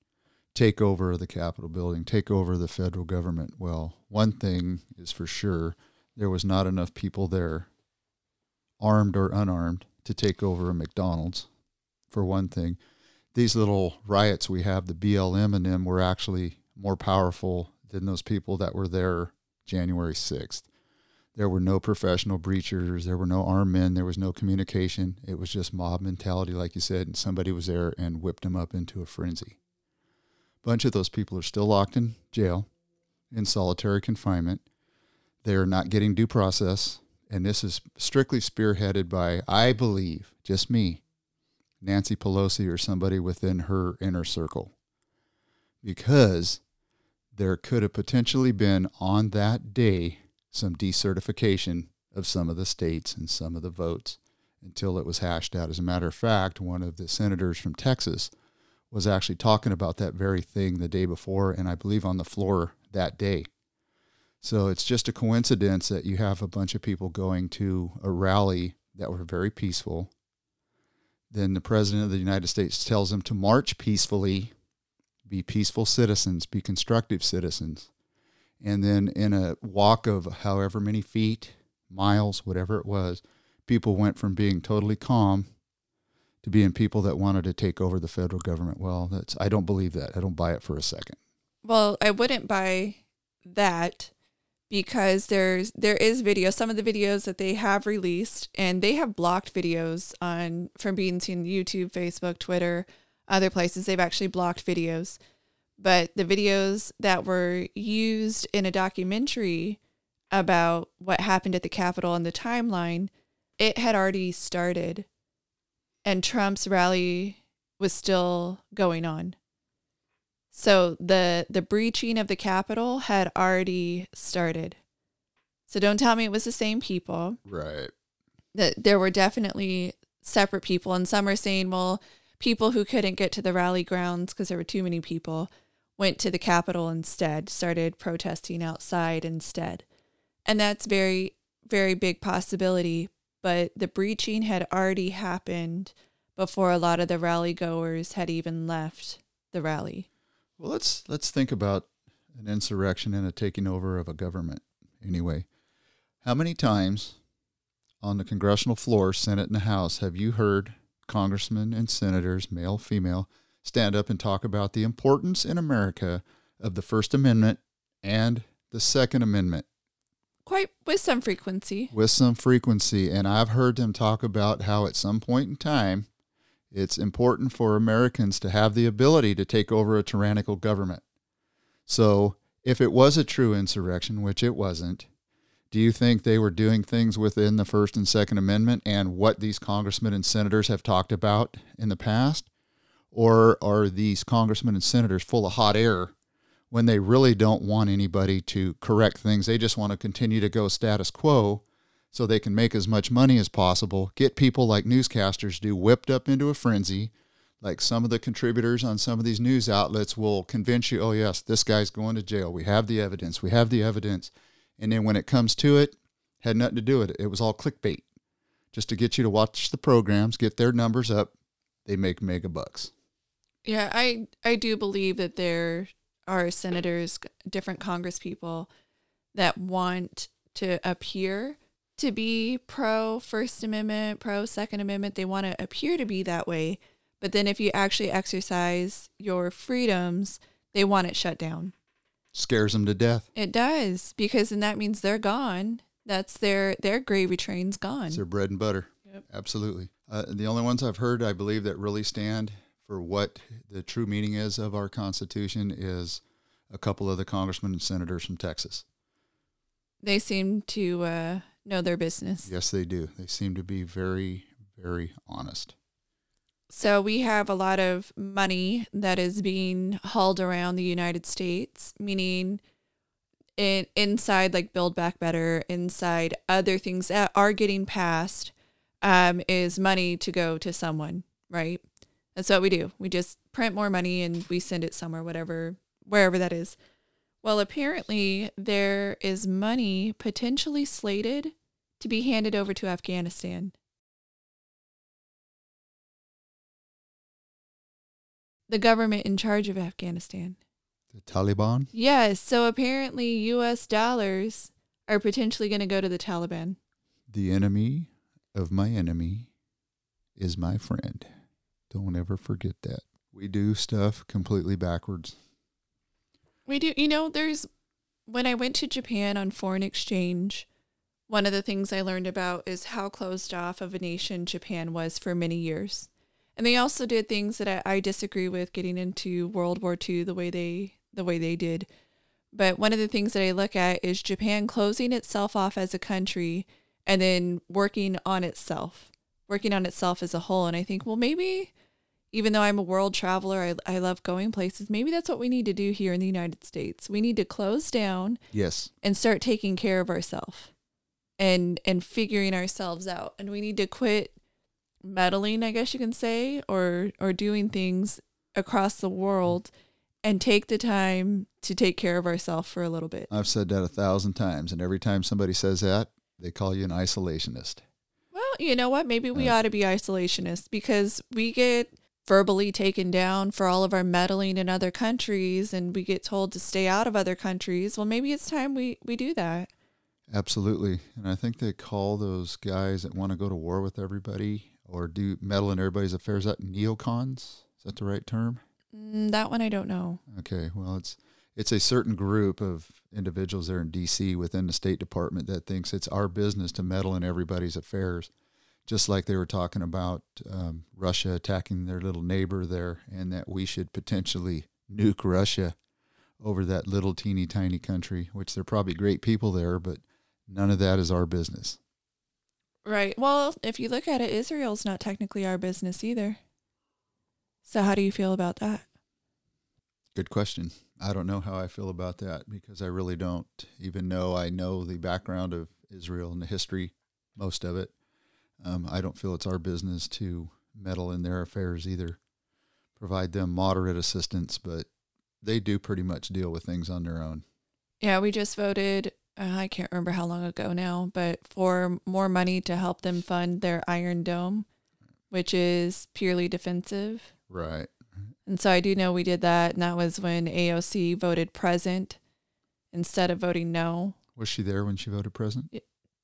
takeover of the Capitol building, takeover of the federal government. Well, one thing is for sure, there was not enough people there, armed or unarmed, to take over a McDonald's, for one thing. These little riots we have, the BLM and them, were actually more powerful than those people that were there January 6th. There were no professional breachers. There were no armed men. There was no communication. It was just mob mentality, like you said, and somebody was there and whipped them up into a frenzy. A bunch of those people are still locked in jail, in solitary confinement. They're not getting due process, and this is strictly spearheaded by, I believe, just me, Nancy Pelosi or somebody within her inner circle. Because there could have potentially been on that day some decertification of some of the states and some of the votes until it was hashed out. As a matter of fact, one of the senators from Texas was actually talking about that very thing the day before, and I believe on the floor that day. So it's just a coincidence that you have a bunch of people going to a rally that were very peaceful. Then the president of the United States tells them to march peacefully, be peaceful citizens, be constructive citizens. And then in a walk of however many feet, miles, whatever it was, people went from being totally calm to being people that wanted to take over the federal government. Well, I don't believe that. I don't buy it for a second. Well, I wouldn't buy that because there is video. Some of the videos that they have released, and they have blocked videos from being seen on YouTube, Facebook, Twitter, other places. They've actually blocked videos, but the videos that were used in a documentary about what happened at the Capitol and the timeline, it had already started and Trump's rally was still going on. So the breaching of the Capitol had already started. So don't tell me it was the same people. Right. There were definitely separate people, and some are saying, well, people who couldn't get to the rally grounds because there were too many people went to the Capitol instead, started protesting outside instead. And that's very, very big possibility. But the breaching had already happened before a lot of the rally goers had even left the rally. Well, let's think about an insurrection and a taking over of a government anyway. How many times on the congressional floor, Senate and the House, have you heard congressmen and senators, male, female, stand up and talk about the importance in America of the First Amendment and the Second Amendment? Quite with some frequency. With some frequency. And I've heard them talk about how at some point in time, it's important for Americans to have the ability to take over a tyrannical government. So if it was a true insurrection, which it wasn't, do you think they were doing things within the First and Second Amendment and what these congressmen and senators have talked about in the past? Or are these congressmen and senators full of hot air when they really don't want anybody to correct things? They just want to continue to go status quo so they can make as much money as possible, get people like newscasters do whipped up into a frenzy, like some of the contributors on some of these news outlets will convince you, oh yes, this guy's going to jail. We have the evidence. And then when it comes to it, had nothing to do with it. It was all clickbait just to get you to watch the programs, get their numbers up. They make mega bucks. Yeah, I do believe that there are senators, different congresspeople that want to appear to be pro First Amendment, pro Second Amendment. They want to appear to be that way. But then if you actually exercise your freedoms, they want it shut down. Scares them to death. It does, because then that means they're gone. That's their gravy train's gone. It's their bread and butter. Yep. Absolutely. The only ones I've heard, I believe, that really stand for what the true meaning is of our Constitution is a couple of the congressmen and senators from Texas. They seem to know their business. Yes, they do. They seem to be very, very honest. So we have a lot of money that is being hauled around the United States, meaning inside like Build Back Better, inside other things that are getting passed. Is money to go to someone, right? That's what we do. We just print more money and we send it somewhere, wherever that is. Well, apparently there is money potentially slated to be handed over to Afghanistan. The government in charge of Afghanistan. The Taliban? Yes. So apparently U.S. dollars are potentially going to go to the Taliban. The enemy of my enemy is my friend. Don't ever forget that. We do stuff completely backwards. We do. You know, when I went to Japan on foreign exchange, one of the things I learned about is how closed off of a nation Japan was for many years. And they also did things that I disagree with, getting into World War II the way they did. But one of the things that I look at is Japan closing itself off as a country and then working on itself as a whole. And I think, well, maybe even though I'm a world traveler, I love going places. Maybe that's what we need to do here in the United States. We need to close down, yes, and start taking care of ourselves and figuring ourselves out. And we need to quit meddling, I guess you can say, or doing things across the world and take the time to take care of ourselves for a little bit. I've said that 1,000 times. And every time somebody says that, they call you an isolationist. Well, you know what? Maybe we ought to be isolationists, because we get verbally taken down for all of our meddling in other countries and we get told to stay out of other countries. Well, maybe it's time we do that. Absolutely. And I think they call those guys that want to go to war with everybody or do meddle in everybody's affairs, that neocons. Is that the right term? That one I don't know. Okay. Well, it's a certain group of individuals there in D.C. within the State Department that thinks it's our business to meddle in everybody's affairs, just like they were talking about Russia attacking their little neighbor there, and that we should potentially nuke Russia over that little teeny tiny country, which they're probably great people there, but none of that is our business. Right. Well, if you look at it, Israel's not technically our business either. So how do you feel about that? Good question. I don't know how I feel about that, because I really don't, even though I know the background of Israel and the history, most of it. I don't feel it's our business to meddle in their affairs either. Provide them moderate assistance, but they do pretty much deal with things on their own. Yeah, we just voted, I can't remember how long ago now, but for more money to help them fund their Iron Dome, which is purely defensive. Right. And so I do know we did that, and that was when AOC voted present instead of voting no. Was she there when she voted present?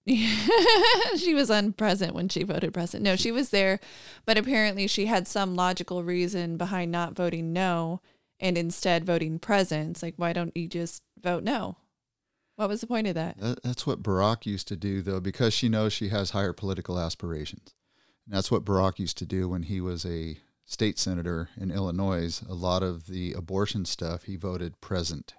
She was unpresent when she voted present. No, she was there, but apparently she had some logical reason behind not voting no and instead voting present. It's like, why don't you just vote no? What was the point of that? That's what Barack used to do, though, because she knows she has higher political aspirations. And that's what Barack used to do when he was a state senator in Illinois. A lot of the abortion stuff he voted present,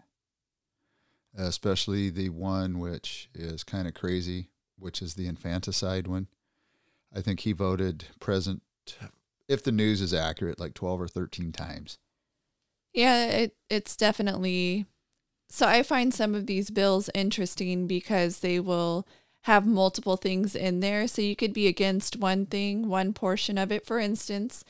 especially the one which is kind of crazy, which is the infanticide one. I think he voted present, if the news is accurate, like 12 or 13 times. Yeah, it's definitely. So I find some of these bills interesting because they will have multiple things in there. So you could be against one thing, one portion of it. For instance,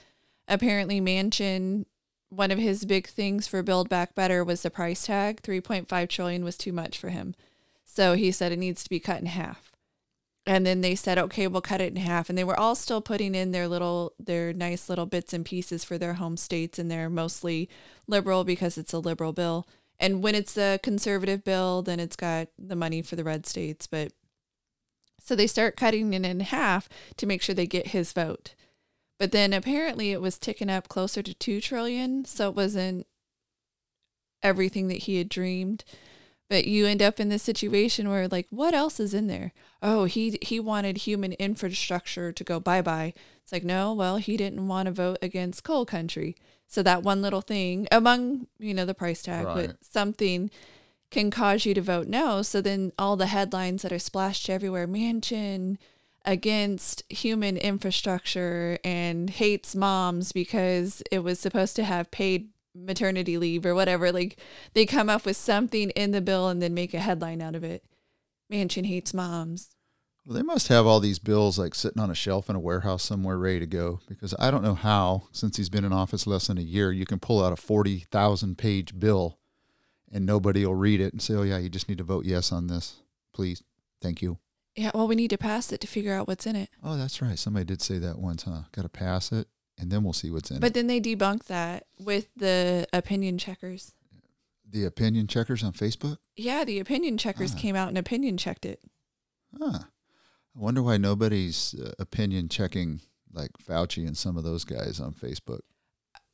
apparently Manchin, one of his big things for Build Back Better was the price tag. $3.5 trillion was too much for him. So he said it needs to be cut in half. And then they said, okay, we'll cut it in half. And they were all still putting in their nice little bits and pieces for their home states. And they're mostly liberal because it's a liberal bill. And when it's a conservative bill, then it's got the money for the red states. But so they start cutting it in half to make sure they get his vote. But then apparently it was ticking up closer to $2 trillion. So it wasn't everything that he had dreamed. But you end up in this situation where, like, what else is in there? Oh, he wanted human infrastructure to go bye-bye. It's like, no, well, he didn't want to vote against coal country. So that one little thing among, the price tag, right, but something can cause you to vote no. So then all the headlines that are splashed everywhere, Manchin against human infrastructure and hates moms because it was supposed to have paid maternity leave or whatever. Like, they come up with something in the bill and then make a headline out of it. Manchin hates moms. Well, they must have all these bills like sitting on a shelf in a warehouse somewhere ready to go, because I don't know how, since he's been in office less than a year, you can pull out a 40,000 page bill and nobody will read it and say, oh yeah, you just need to vote yes on this, please. Thank you. Yeah. Well, we need to pass it to figure out what's in it. Oh, that's right. Somebody did say that once, huh? Got to pass it and then we'll see what's in it. But then they debunked that with the opinion checkers. The opinion checkers on Facebook? Yeah. The opinion checkers came out and opinion checked it. Huh. I wonder why nobody's opinion checking like Fauci and some of those guys on Facebook.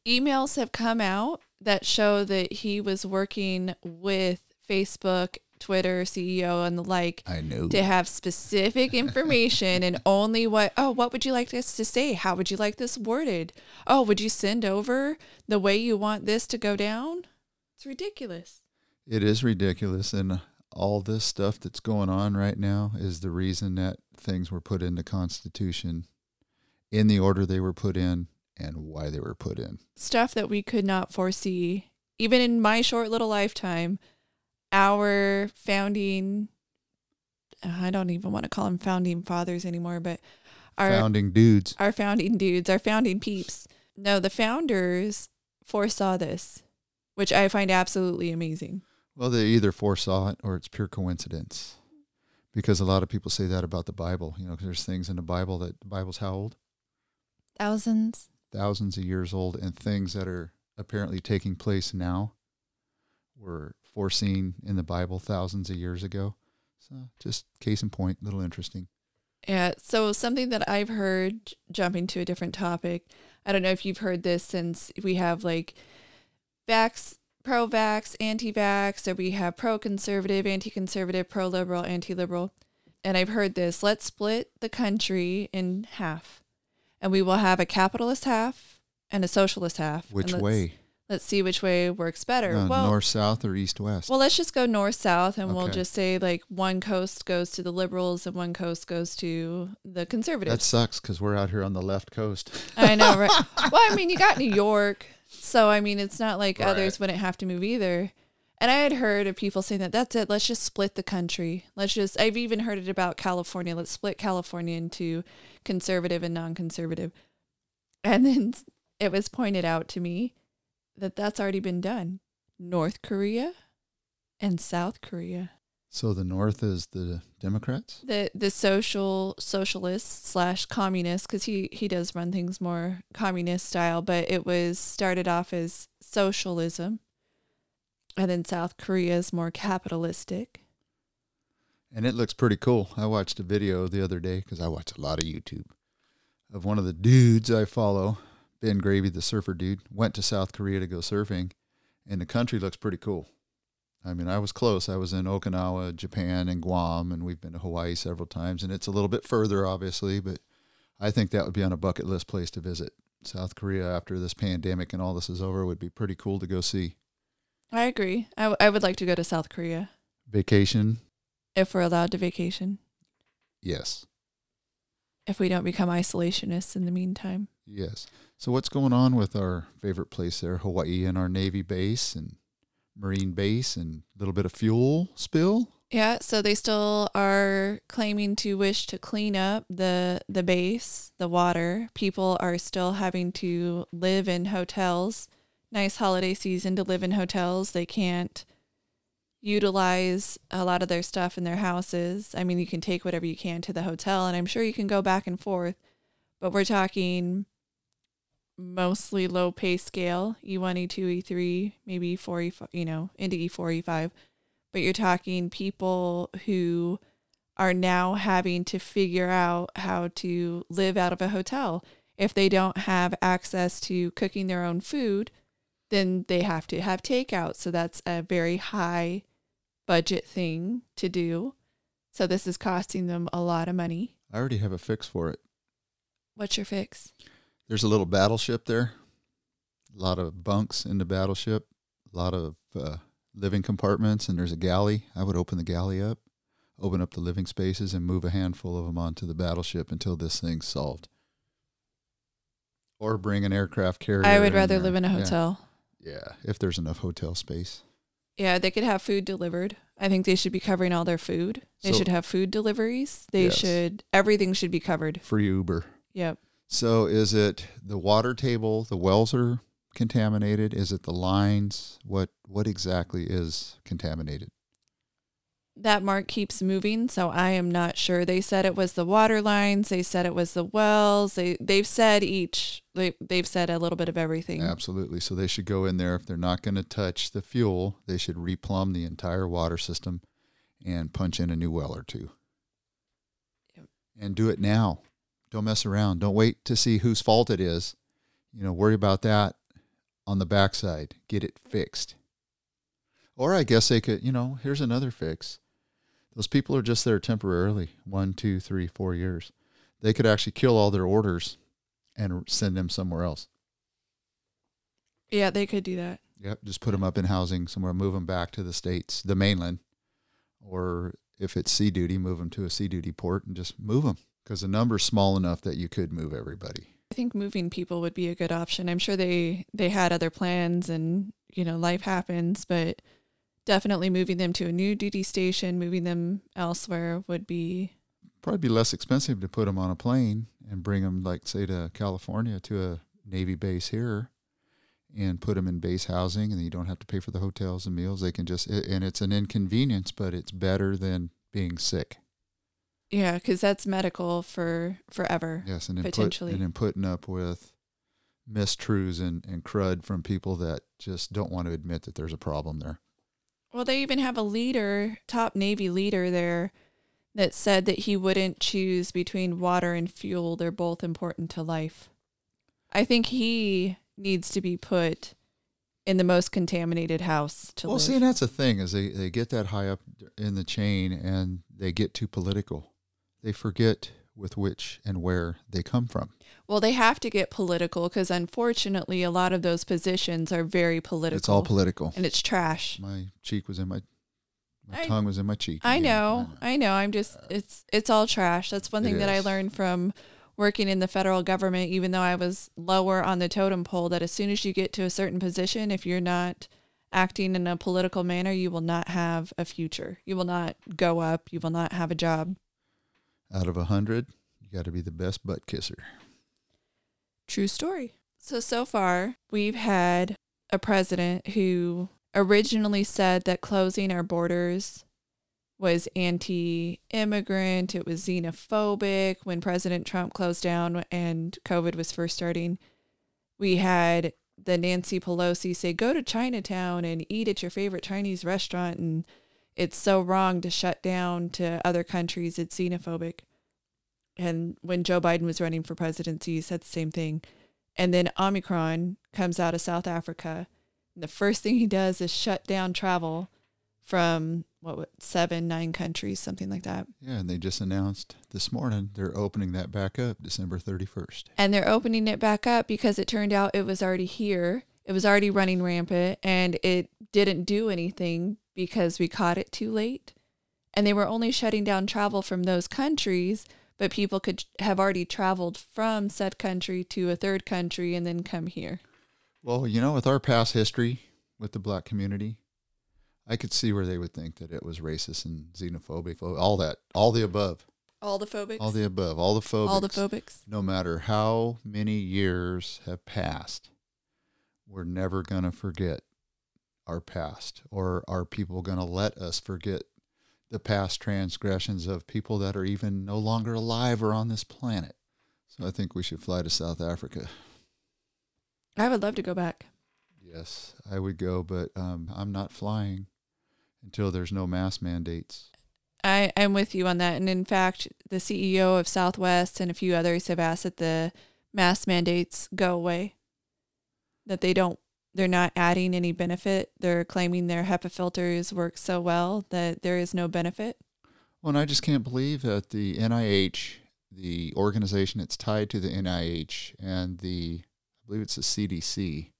Emails have come out that show that he was working with Facebook, Twitter, CEO, and the like. I know. To have specific information and only what would you like us to say? How would you like this worded? Oh, would you send over the way you want this to go down? It's ridiculous. It is ridiculous. And all this stuff that's going on right now is the reason that things were put in the Constitution in the order they were put in and why they were put in. Stuff that we could not foresee. Even in my short little lifetime, our founding, I don't even want to call them founding fathers anymore, but our founding dudes, our founding peeps. No, the founders foresaw this, which I find absolutely amazing. Well, they either foresaw it or it's pure coincidence, because a lot of people say that about the Bible. Because there's things in the Bible that the Bible's how old? Thousands of years old, and things that are apparently taking place now were foreseen in the Bible thousands of years ago. So just case in point, little interesting. Yeah. So something that I've heard, jumping to a different topic, I don't know if you've heard this, since we have like pro-vax, anti-vax, so we have pro-conservative, anti-conservative, pro-liberal, anti-liberal. And I've heard this, let's split the country in half. And we will have a capitalist half and a socialist half. Which way? Let's see which way works better. North-south or east-west? Well, let's just go north-south, and we'll just say like one coast goes to the liberals and one coast goes to the conservatives. That sucks because we're out here on the left coast. I know, right? Well, you got New York. So, it's not like others wouldn't have to move either. And I had heard of people saying that, that's it, let's just split the country. I've even heard it about California. Let's split California into conservative and non-conservative. And then it was pointed out to me that that's already been done. North Korea and South Korea. So the North is the Democrats? The socialists / communists, because he does run things more communist style, but it was started off as socialism. And then South Korea is more capitalistic. And it looks pretty cool. I watched a video the other day, because I watch a lot of YouTube, of one of the dudes I follow, Ben Gravy, the surfer dude, went to South Korea to go surfing, and the country looks pretty cool. I mean, I was close. I was in Okinawa, Japan, and Guam, and we've been to Hawaii several times, and it's a little bit further, obviously, but I think that would be on a bucket list place to visit. South Korea, after this pandemic and all this is over, would be pretty cool to go see. I agree. I would like to go to South Korea. Vacation? If we're allowed to vacation. Yes. If we don't become isolationists in the meantime. Yes. So what's going on with our favorite place there, Hawaii, and our Navy base and Marine base and a little bit of fuel spill? Yeah, so they still are claiming to wish to clean up the base, the water. People are still having to live in hotels. Nice holiday season to live in hotels. They can't utilize a lot of their stuff in their houses. I mean, you can take whatever you can to the hotel, and I'm sure you can go back and forth. But we're talking mostly low pay scale, E1, E2, E3, maybe E4, E5, you know, into E4, E5. But you're talking people who are now having to figure out how to live out of a hotel. If they don't have access to cooking their own food, then they have to have takeout. So that's a very high budget thing to do. So this is costing them a lot of money. I already have a fix for it. What's your fix? There's a little battleship there. A lot of bunks in the battleship. A lot of living compartments, and there's a galley. I would open the galley up, open up the living spaces, and move a handful of them onto the battleship until this thing's solved. Or bring an aircraft carrier. I would rather live in a hotel. Yeah, if there's enough hotel space. Yeah, they could have food delivered. I think they should be covering all their food. They should have food deliveries. They should, everything should be covered. Free Uber. Yep. So is it the water table, the wells are contaminated? Is it the lines? What exactly is contaminated? That mark keeps moving, so I am not sure. They said it was the water lines. They said it was the wells. They've said each. They've said a little bit of everything. Absolutely. So they should go in there. If they're not going to touch the fuel, they should replumb the entire water system and punch in a new well or two. Yep. And do it now. Don't mess around. Don't wait to see whose fault it is. You know, worry about that on the backside. Get it fixed. Or I guess they could, you know, here's another fix. Those people are just there temporarily, 1, 2, 3, 4 years. They could actually kill all their orders and send them somewhere else. Yeah, they could do that. Yep, just put them up in housing somewhere, move them back to the states, the mainland, or if it's sea duty, move them to a sea duty port and just move them, because the number's small enough that you could move everybody. I think moving people would be a good option. I'm sure they had other plans and, you know, life happens, but definitely moving them to a new duty station, moving them elsewhere would be... Probably be less expensive to put them on a plane and bring them, like, say, to California, to a Navy base here, and put them in base housing, and you don't have to pay for the hotels and meals. They can just... And it's an inconvenience, but it's better than being sick. Yeah, because that's medical for forever. Yes, and potentially. And then putting up with mistruths and crud from people that just don't want to admit that there's a problem there. Well, they even have a leader, top Navy leader there, that said that he wouldn't choose between water and fuel. They're both important to life. I think he needs to be put in the most contaminated house to live. Well, see, that's the thing, is they get that high up in the chain and they get too political. They forget with which and where they come from. Well, they have to get political because, unfortunately, a lot of those positions are very political. It's all political. And it's trash. My cheek was in my tongue was in my cheek. I know. I'm just, it's all trash. That's one thing that I learned from working in the federal government, even though I was lower on the totem pole, that as soon as you get to a certain position, if you're not acting in a political manner, you will not have a future. You will not go up. You will not have a job. Out of 100, you got to be the best butt kisser. True story. So far, we've had a president who originally said that closing our borders was anti-immigrant, it was xenophobic. When President Trump closed down and COVID was first starting, we had the Nancy Pelosi say, go to Chinatown and eat at your favorite Chinese restaurant, and it's so wrong to shut down to other countries, it's xenophobic. And when Joe Biden was running for presidency, he said the same thing. And then Omicron comes out of South Africa, and the first thing he does is shut down travel from 7-9 countries, something like that. Yeah, and they just announced this morning they're opening that back up December 31st. And they're opening it back up because it turned out it was already here. It was already running rampant, and it didn't do anything because we caught it too late. And they were only shutting down travel from those countries, but people could have already traveled from said country to a third country and then come here. Well, you know, with our past history with the black community, I could see where they would think that it was racist and xenophobic, all that, all the above. All the phobics? All the above, all the phobics. All the phobics. No matter how many years have passed, we're never going to forget our past, or are people going to let us forget the past transgressions of people that are even no longer alive or on this planet. So I think we should fly to South Africa. I would love to go back. Yes, I would go, but I'm not flying until there's no mask mandates. I'm with you on that. And in fact, the CEO of Southwest and a few others have asked that the mask mandates go away, that they're not adding any benefit. They're claiming their HEPA filters work so well that there is no benefit. Well, and I just can't believe that the NIH, the organization that's tied to the NIH, and I believe it's the CDC,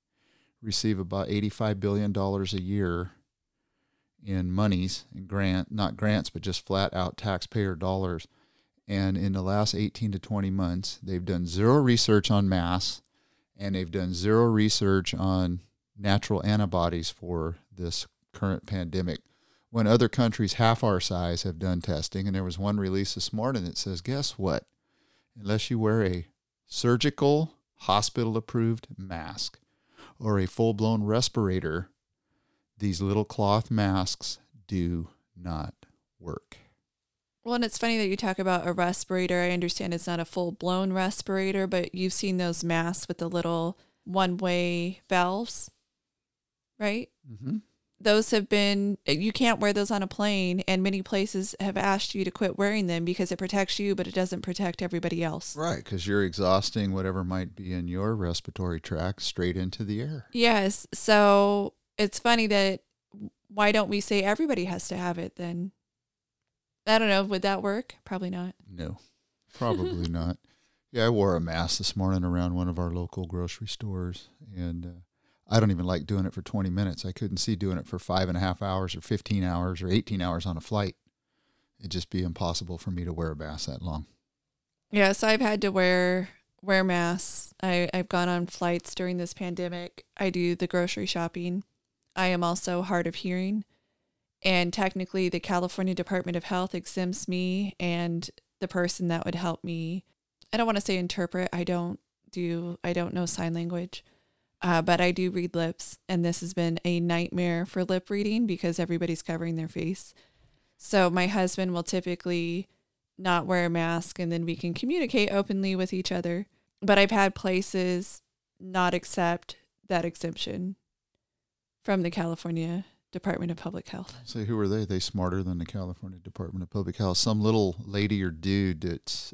receive about $85 billion a year in monies, in not grants, but just flat out taxpayer dollars. And in the last 18 to 20 months, they've done zero research on masks, and they've done zero research on natural antibodies for this current pandemic, when other countries half our size have done testing. And there was one release this morning that says, guess what? Unless you wear a surgical, hospital-approved mask or a full-blown respirator, these little cloth masks do not work. Well, and it's funny that you talk about a respirator. I understand it's not a full-blown respirator, but you've seen those masks with the little one-way valves, right? Mm-hmm. Those have been, you can't wear those on a plane, and many places have asked you to quit wearing them because it protects you, but it doesn't protect everybody else. Right, because you're exhausting whatever might be in your respiratory tract straight into the air. Yes, so it's funny that why don't we say everybody has to have it then? I don't know. Would that work? Probably not. No, probably not. Yeah, I wore a mask this morning around one of our local grocery stores, and I don't even like doing it for 20 minutes. I couldn't see doing it for 5.5 hours or 15 hours or 18 hours on a flight. It'd just be impossible for me to wear a mask that long. Yeah, so I've had to wear masks. I've gone on flights during this pandemic. I do the grocery shopping. I am also hard of hearing. And technically, the California Department of Health exempts me and the person that would help me. I don't want to say interpret. I don't know sign language, but I do read lips. And this has been a nightmare for lip reading because everybody's covering their face. So my husband will typically not wear a mask, and then we can communicate openly with each other. But I've had places not accept that exemption from the California Department of Public Health. So who are they? They smarter than the California Department of Public Health? Some little lady or dude that's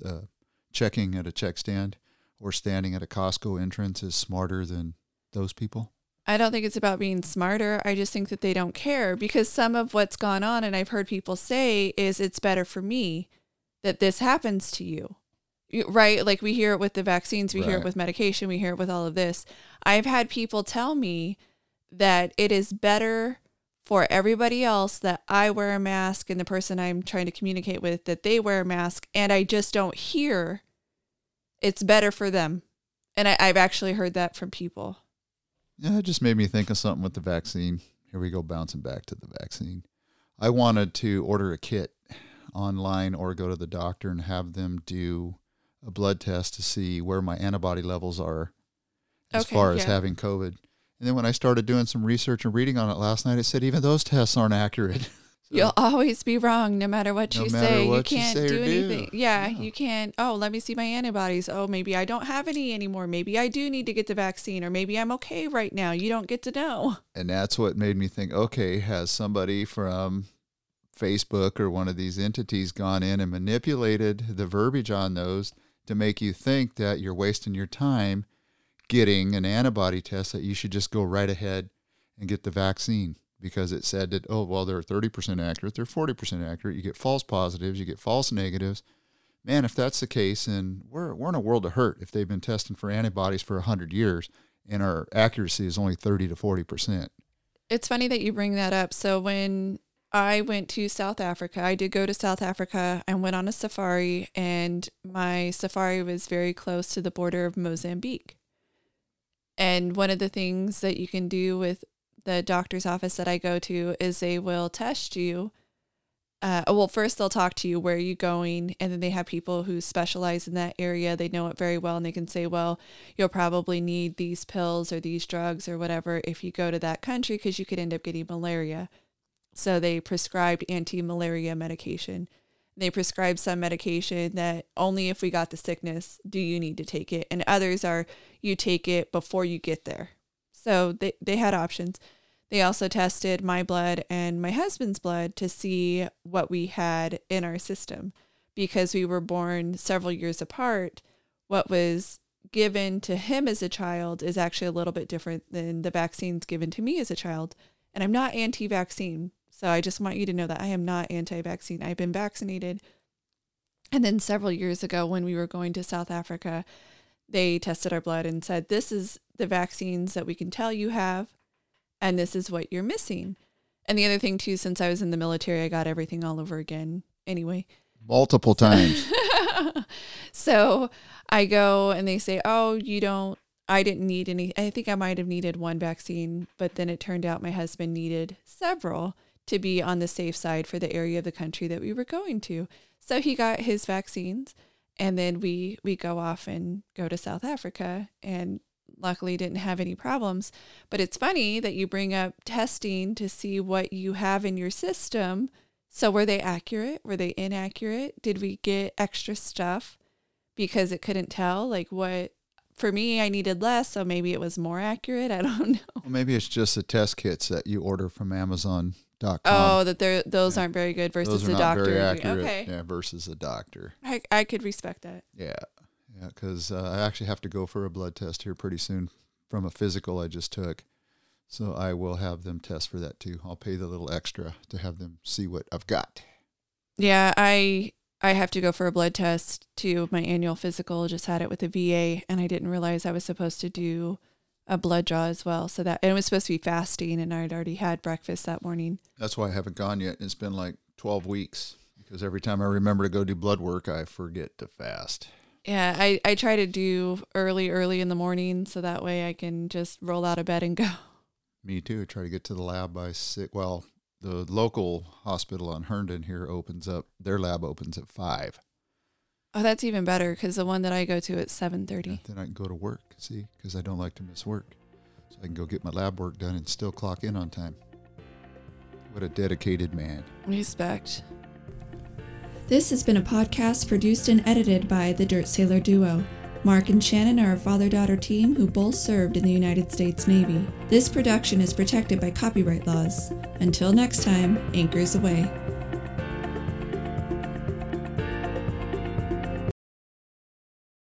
checking at a check stand or standing at a Costco entrance is smarter than those people? I don't think it's about being smarter. I just think that they don't care, because some of what's gone on, and I've heard people say, is it's better for me that this happens to you. Right? Like we hear it with the vaccines. We hear it with medication. We hear it with all of this. I've had people tell me that it is better for everybody else that I wear a mask, and the person I'm trying to communicate with that they wear a mask, and I just don't hear, it's better for them. And I've actually heard that from people. Yeah, it just made me think of something with the vaccine. Here we go, bouncing back to the vaccine. I wanted to order a kit online or go to the doctor and have them do a blood test to see where my antibody levels are as far as having COVID. And then when I started doing some research and reading on it last night, it said even those tests aren't accurate. So, you'll always be wrong no matter what you say. You can't do anything. Yeah, you can't, let me see my antibodies. Oh, maybe I don't have any anymore. Maybe I do need to get the vaccine, or maybe I'm okay right now. You don't get to know. And that's what made me think, okay, has somebody from Facebook or one of these entities gone in and manipulated the verbiage on those to make you think that you're wasting your time getting an antibody test, that you should just go right ahead and get the vaccine? because it said that, oh, well, they're 30% accurate, they're 40% accurate. You get false positives, you get false negatives. Man, if that's the case, then we're in a world of hurt if they've been testing for antibodies for 100 years and our accuracy is only 30 to 40%. It's funny that you bring that up. So when I went to South Africa, I did go to South Africa and went on a safari, and my safari was very close to the border of Mozambique. And one of the things that you can do with the doctor's office that I go to is they will test you. Well, first they'll talk to you, where are you going? And then they have people who specialize in that area. They know it very well, and they can say, well, you'll probably need these pills or these drugs or whatever if you go to that country because you could end up getting malaria. So they prescribed anti-malaria medication. They prescribed some medication that only if we got the sickness do you need to take it. And others are you take it before you get there. So they had options. They also tested my blood and my husband's blood to see what we had in our system, because we were born several years apart. What was given to him as a child is actually a little bit different than the vaccines given to me as a child. And I'm not anti-vaccine. So I just want you to know that I am not anti-vaccine. I've been vaccinated. And then several years ago when we were going to South Africa, they tested our blood and said, this is the vaccines that we can tell you have, and this is what you're missing. And the other thing too, since I was in the military, I got everything all over again anyway. Multiple times. So I go and they say, oh, I didn't need any. I think I might have needed one vaccine, but then it turned out my husband needed several to be on the safe side for the area of the country that we were going to. So he got his vaccines, and then we go off and go to South Africa, and luckily didn't have any problems. But it's funny that you bring up testing to see what you have in your system. So were they accurate? Were they inaccurate? Did we get extra stuff because it couldn't tell? Like what, for me, I needed less, so maybe it was more accurate. I don't know. Well, maybe it's just the test kits that you order from Amazon.com. Oh, those aren't very good versus the doctor. Very accurate, okay. Yeah, versus the doctor. I could respect that. Yeah. Yeah, because I actually have to go for a blood test here pretty soon from a physical I just took. So I will have them test for that too. I'll pay the little extra to have them see what I've got. Yeah, I have to go for a blood test too. My annual physical, just had it with the VA, and I didn't realize I was supposed to do a blood draw as well. So that, and it was supposed to be fasting, and I'd already had breakfast that morning. That's why I haven't gone yet. It's been like 12 weeks because every time I remember to go do blood work, I forget to fast. Yeah, I try to do early in the morning so that way I can just roll out of bed and go. Me too. I try to get to the lab by 6. Well, the local hospital on Herndon here opens up. Their lab opens at 5. Oh, that's even better because the one that I go to at 7:30. Yeah, then I can go to work, see, because I don't like to miss work. So I can go get my lab work done and still clock in on time. What a dedicated man. Respect. This has been a podcast produced and edited by the Dirt Sailor Duo. Mark and Shannon are a father-daughter team who both served in the United States Navy. This production is protected by copyright laws. Until next time, anchors away.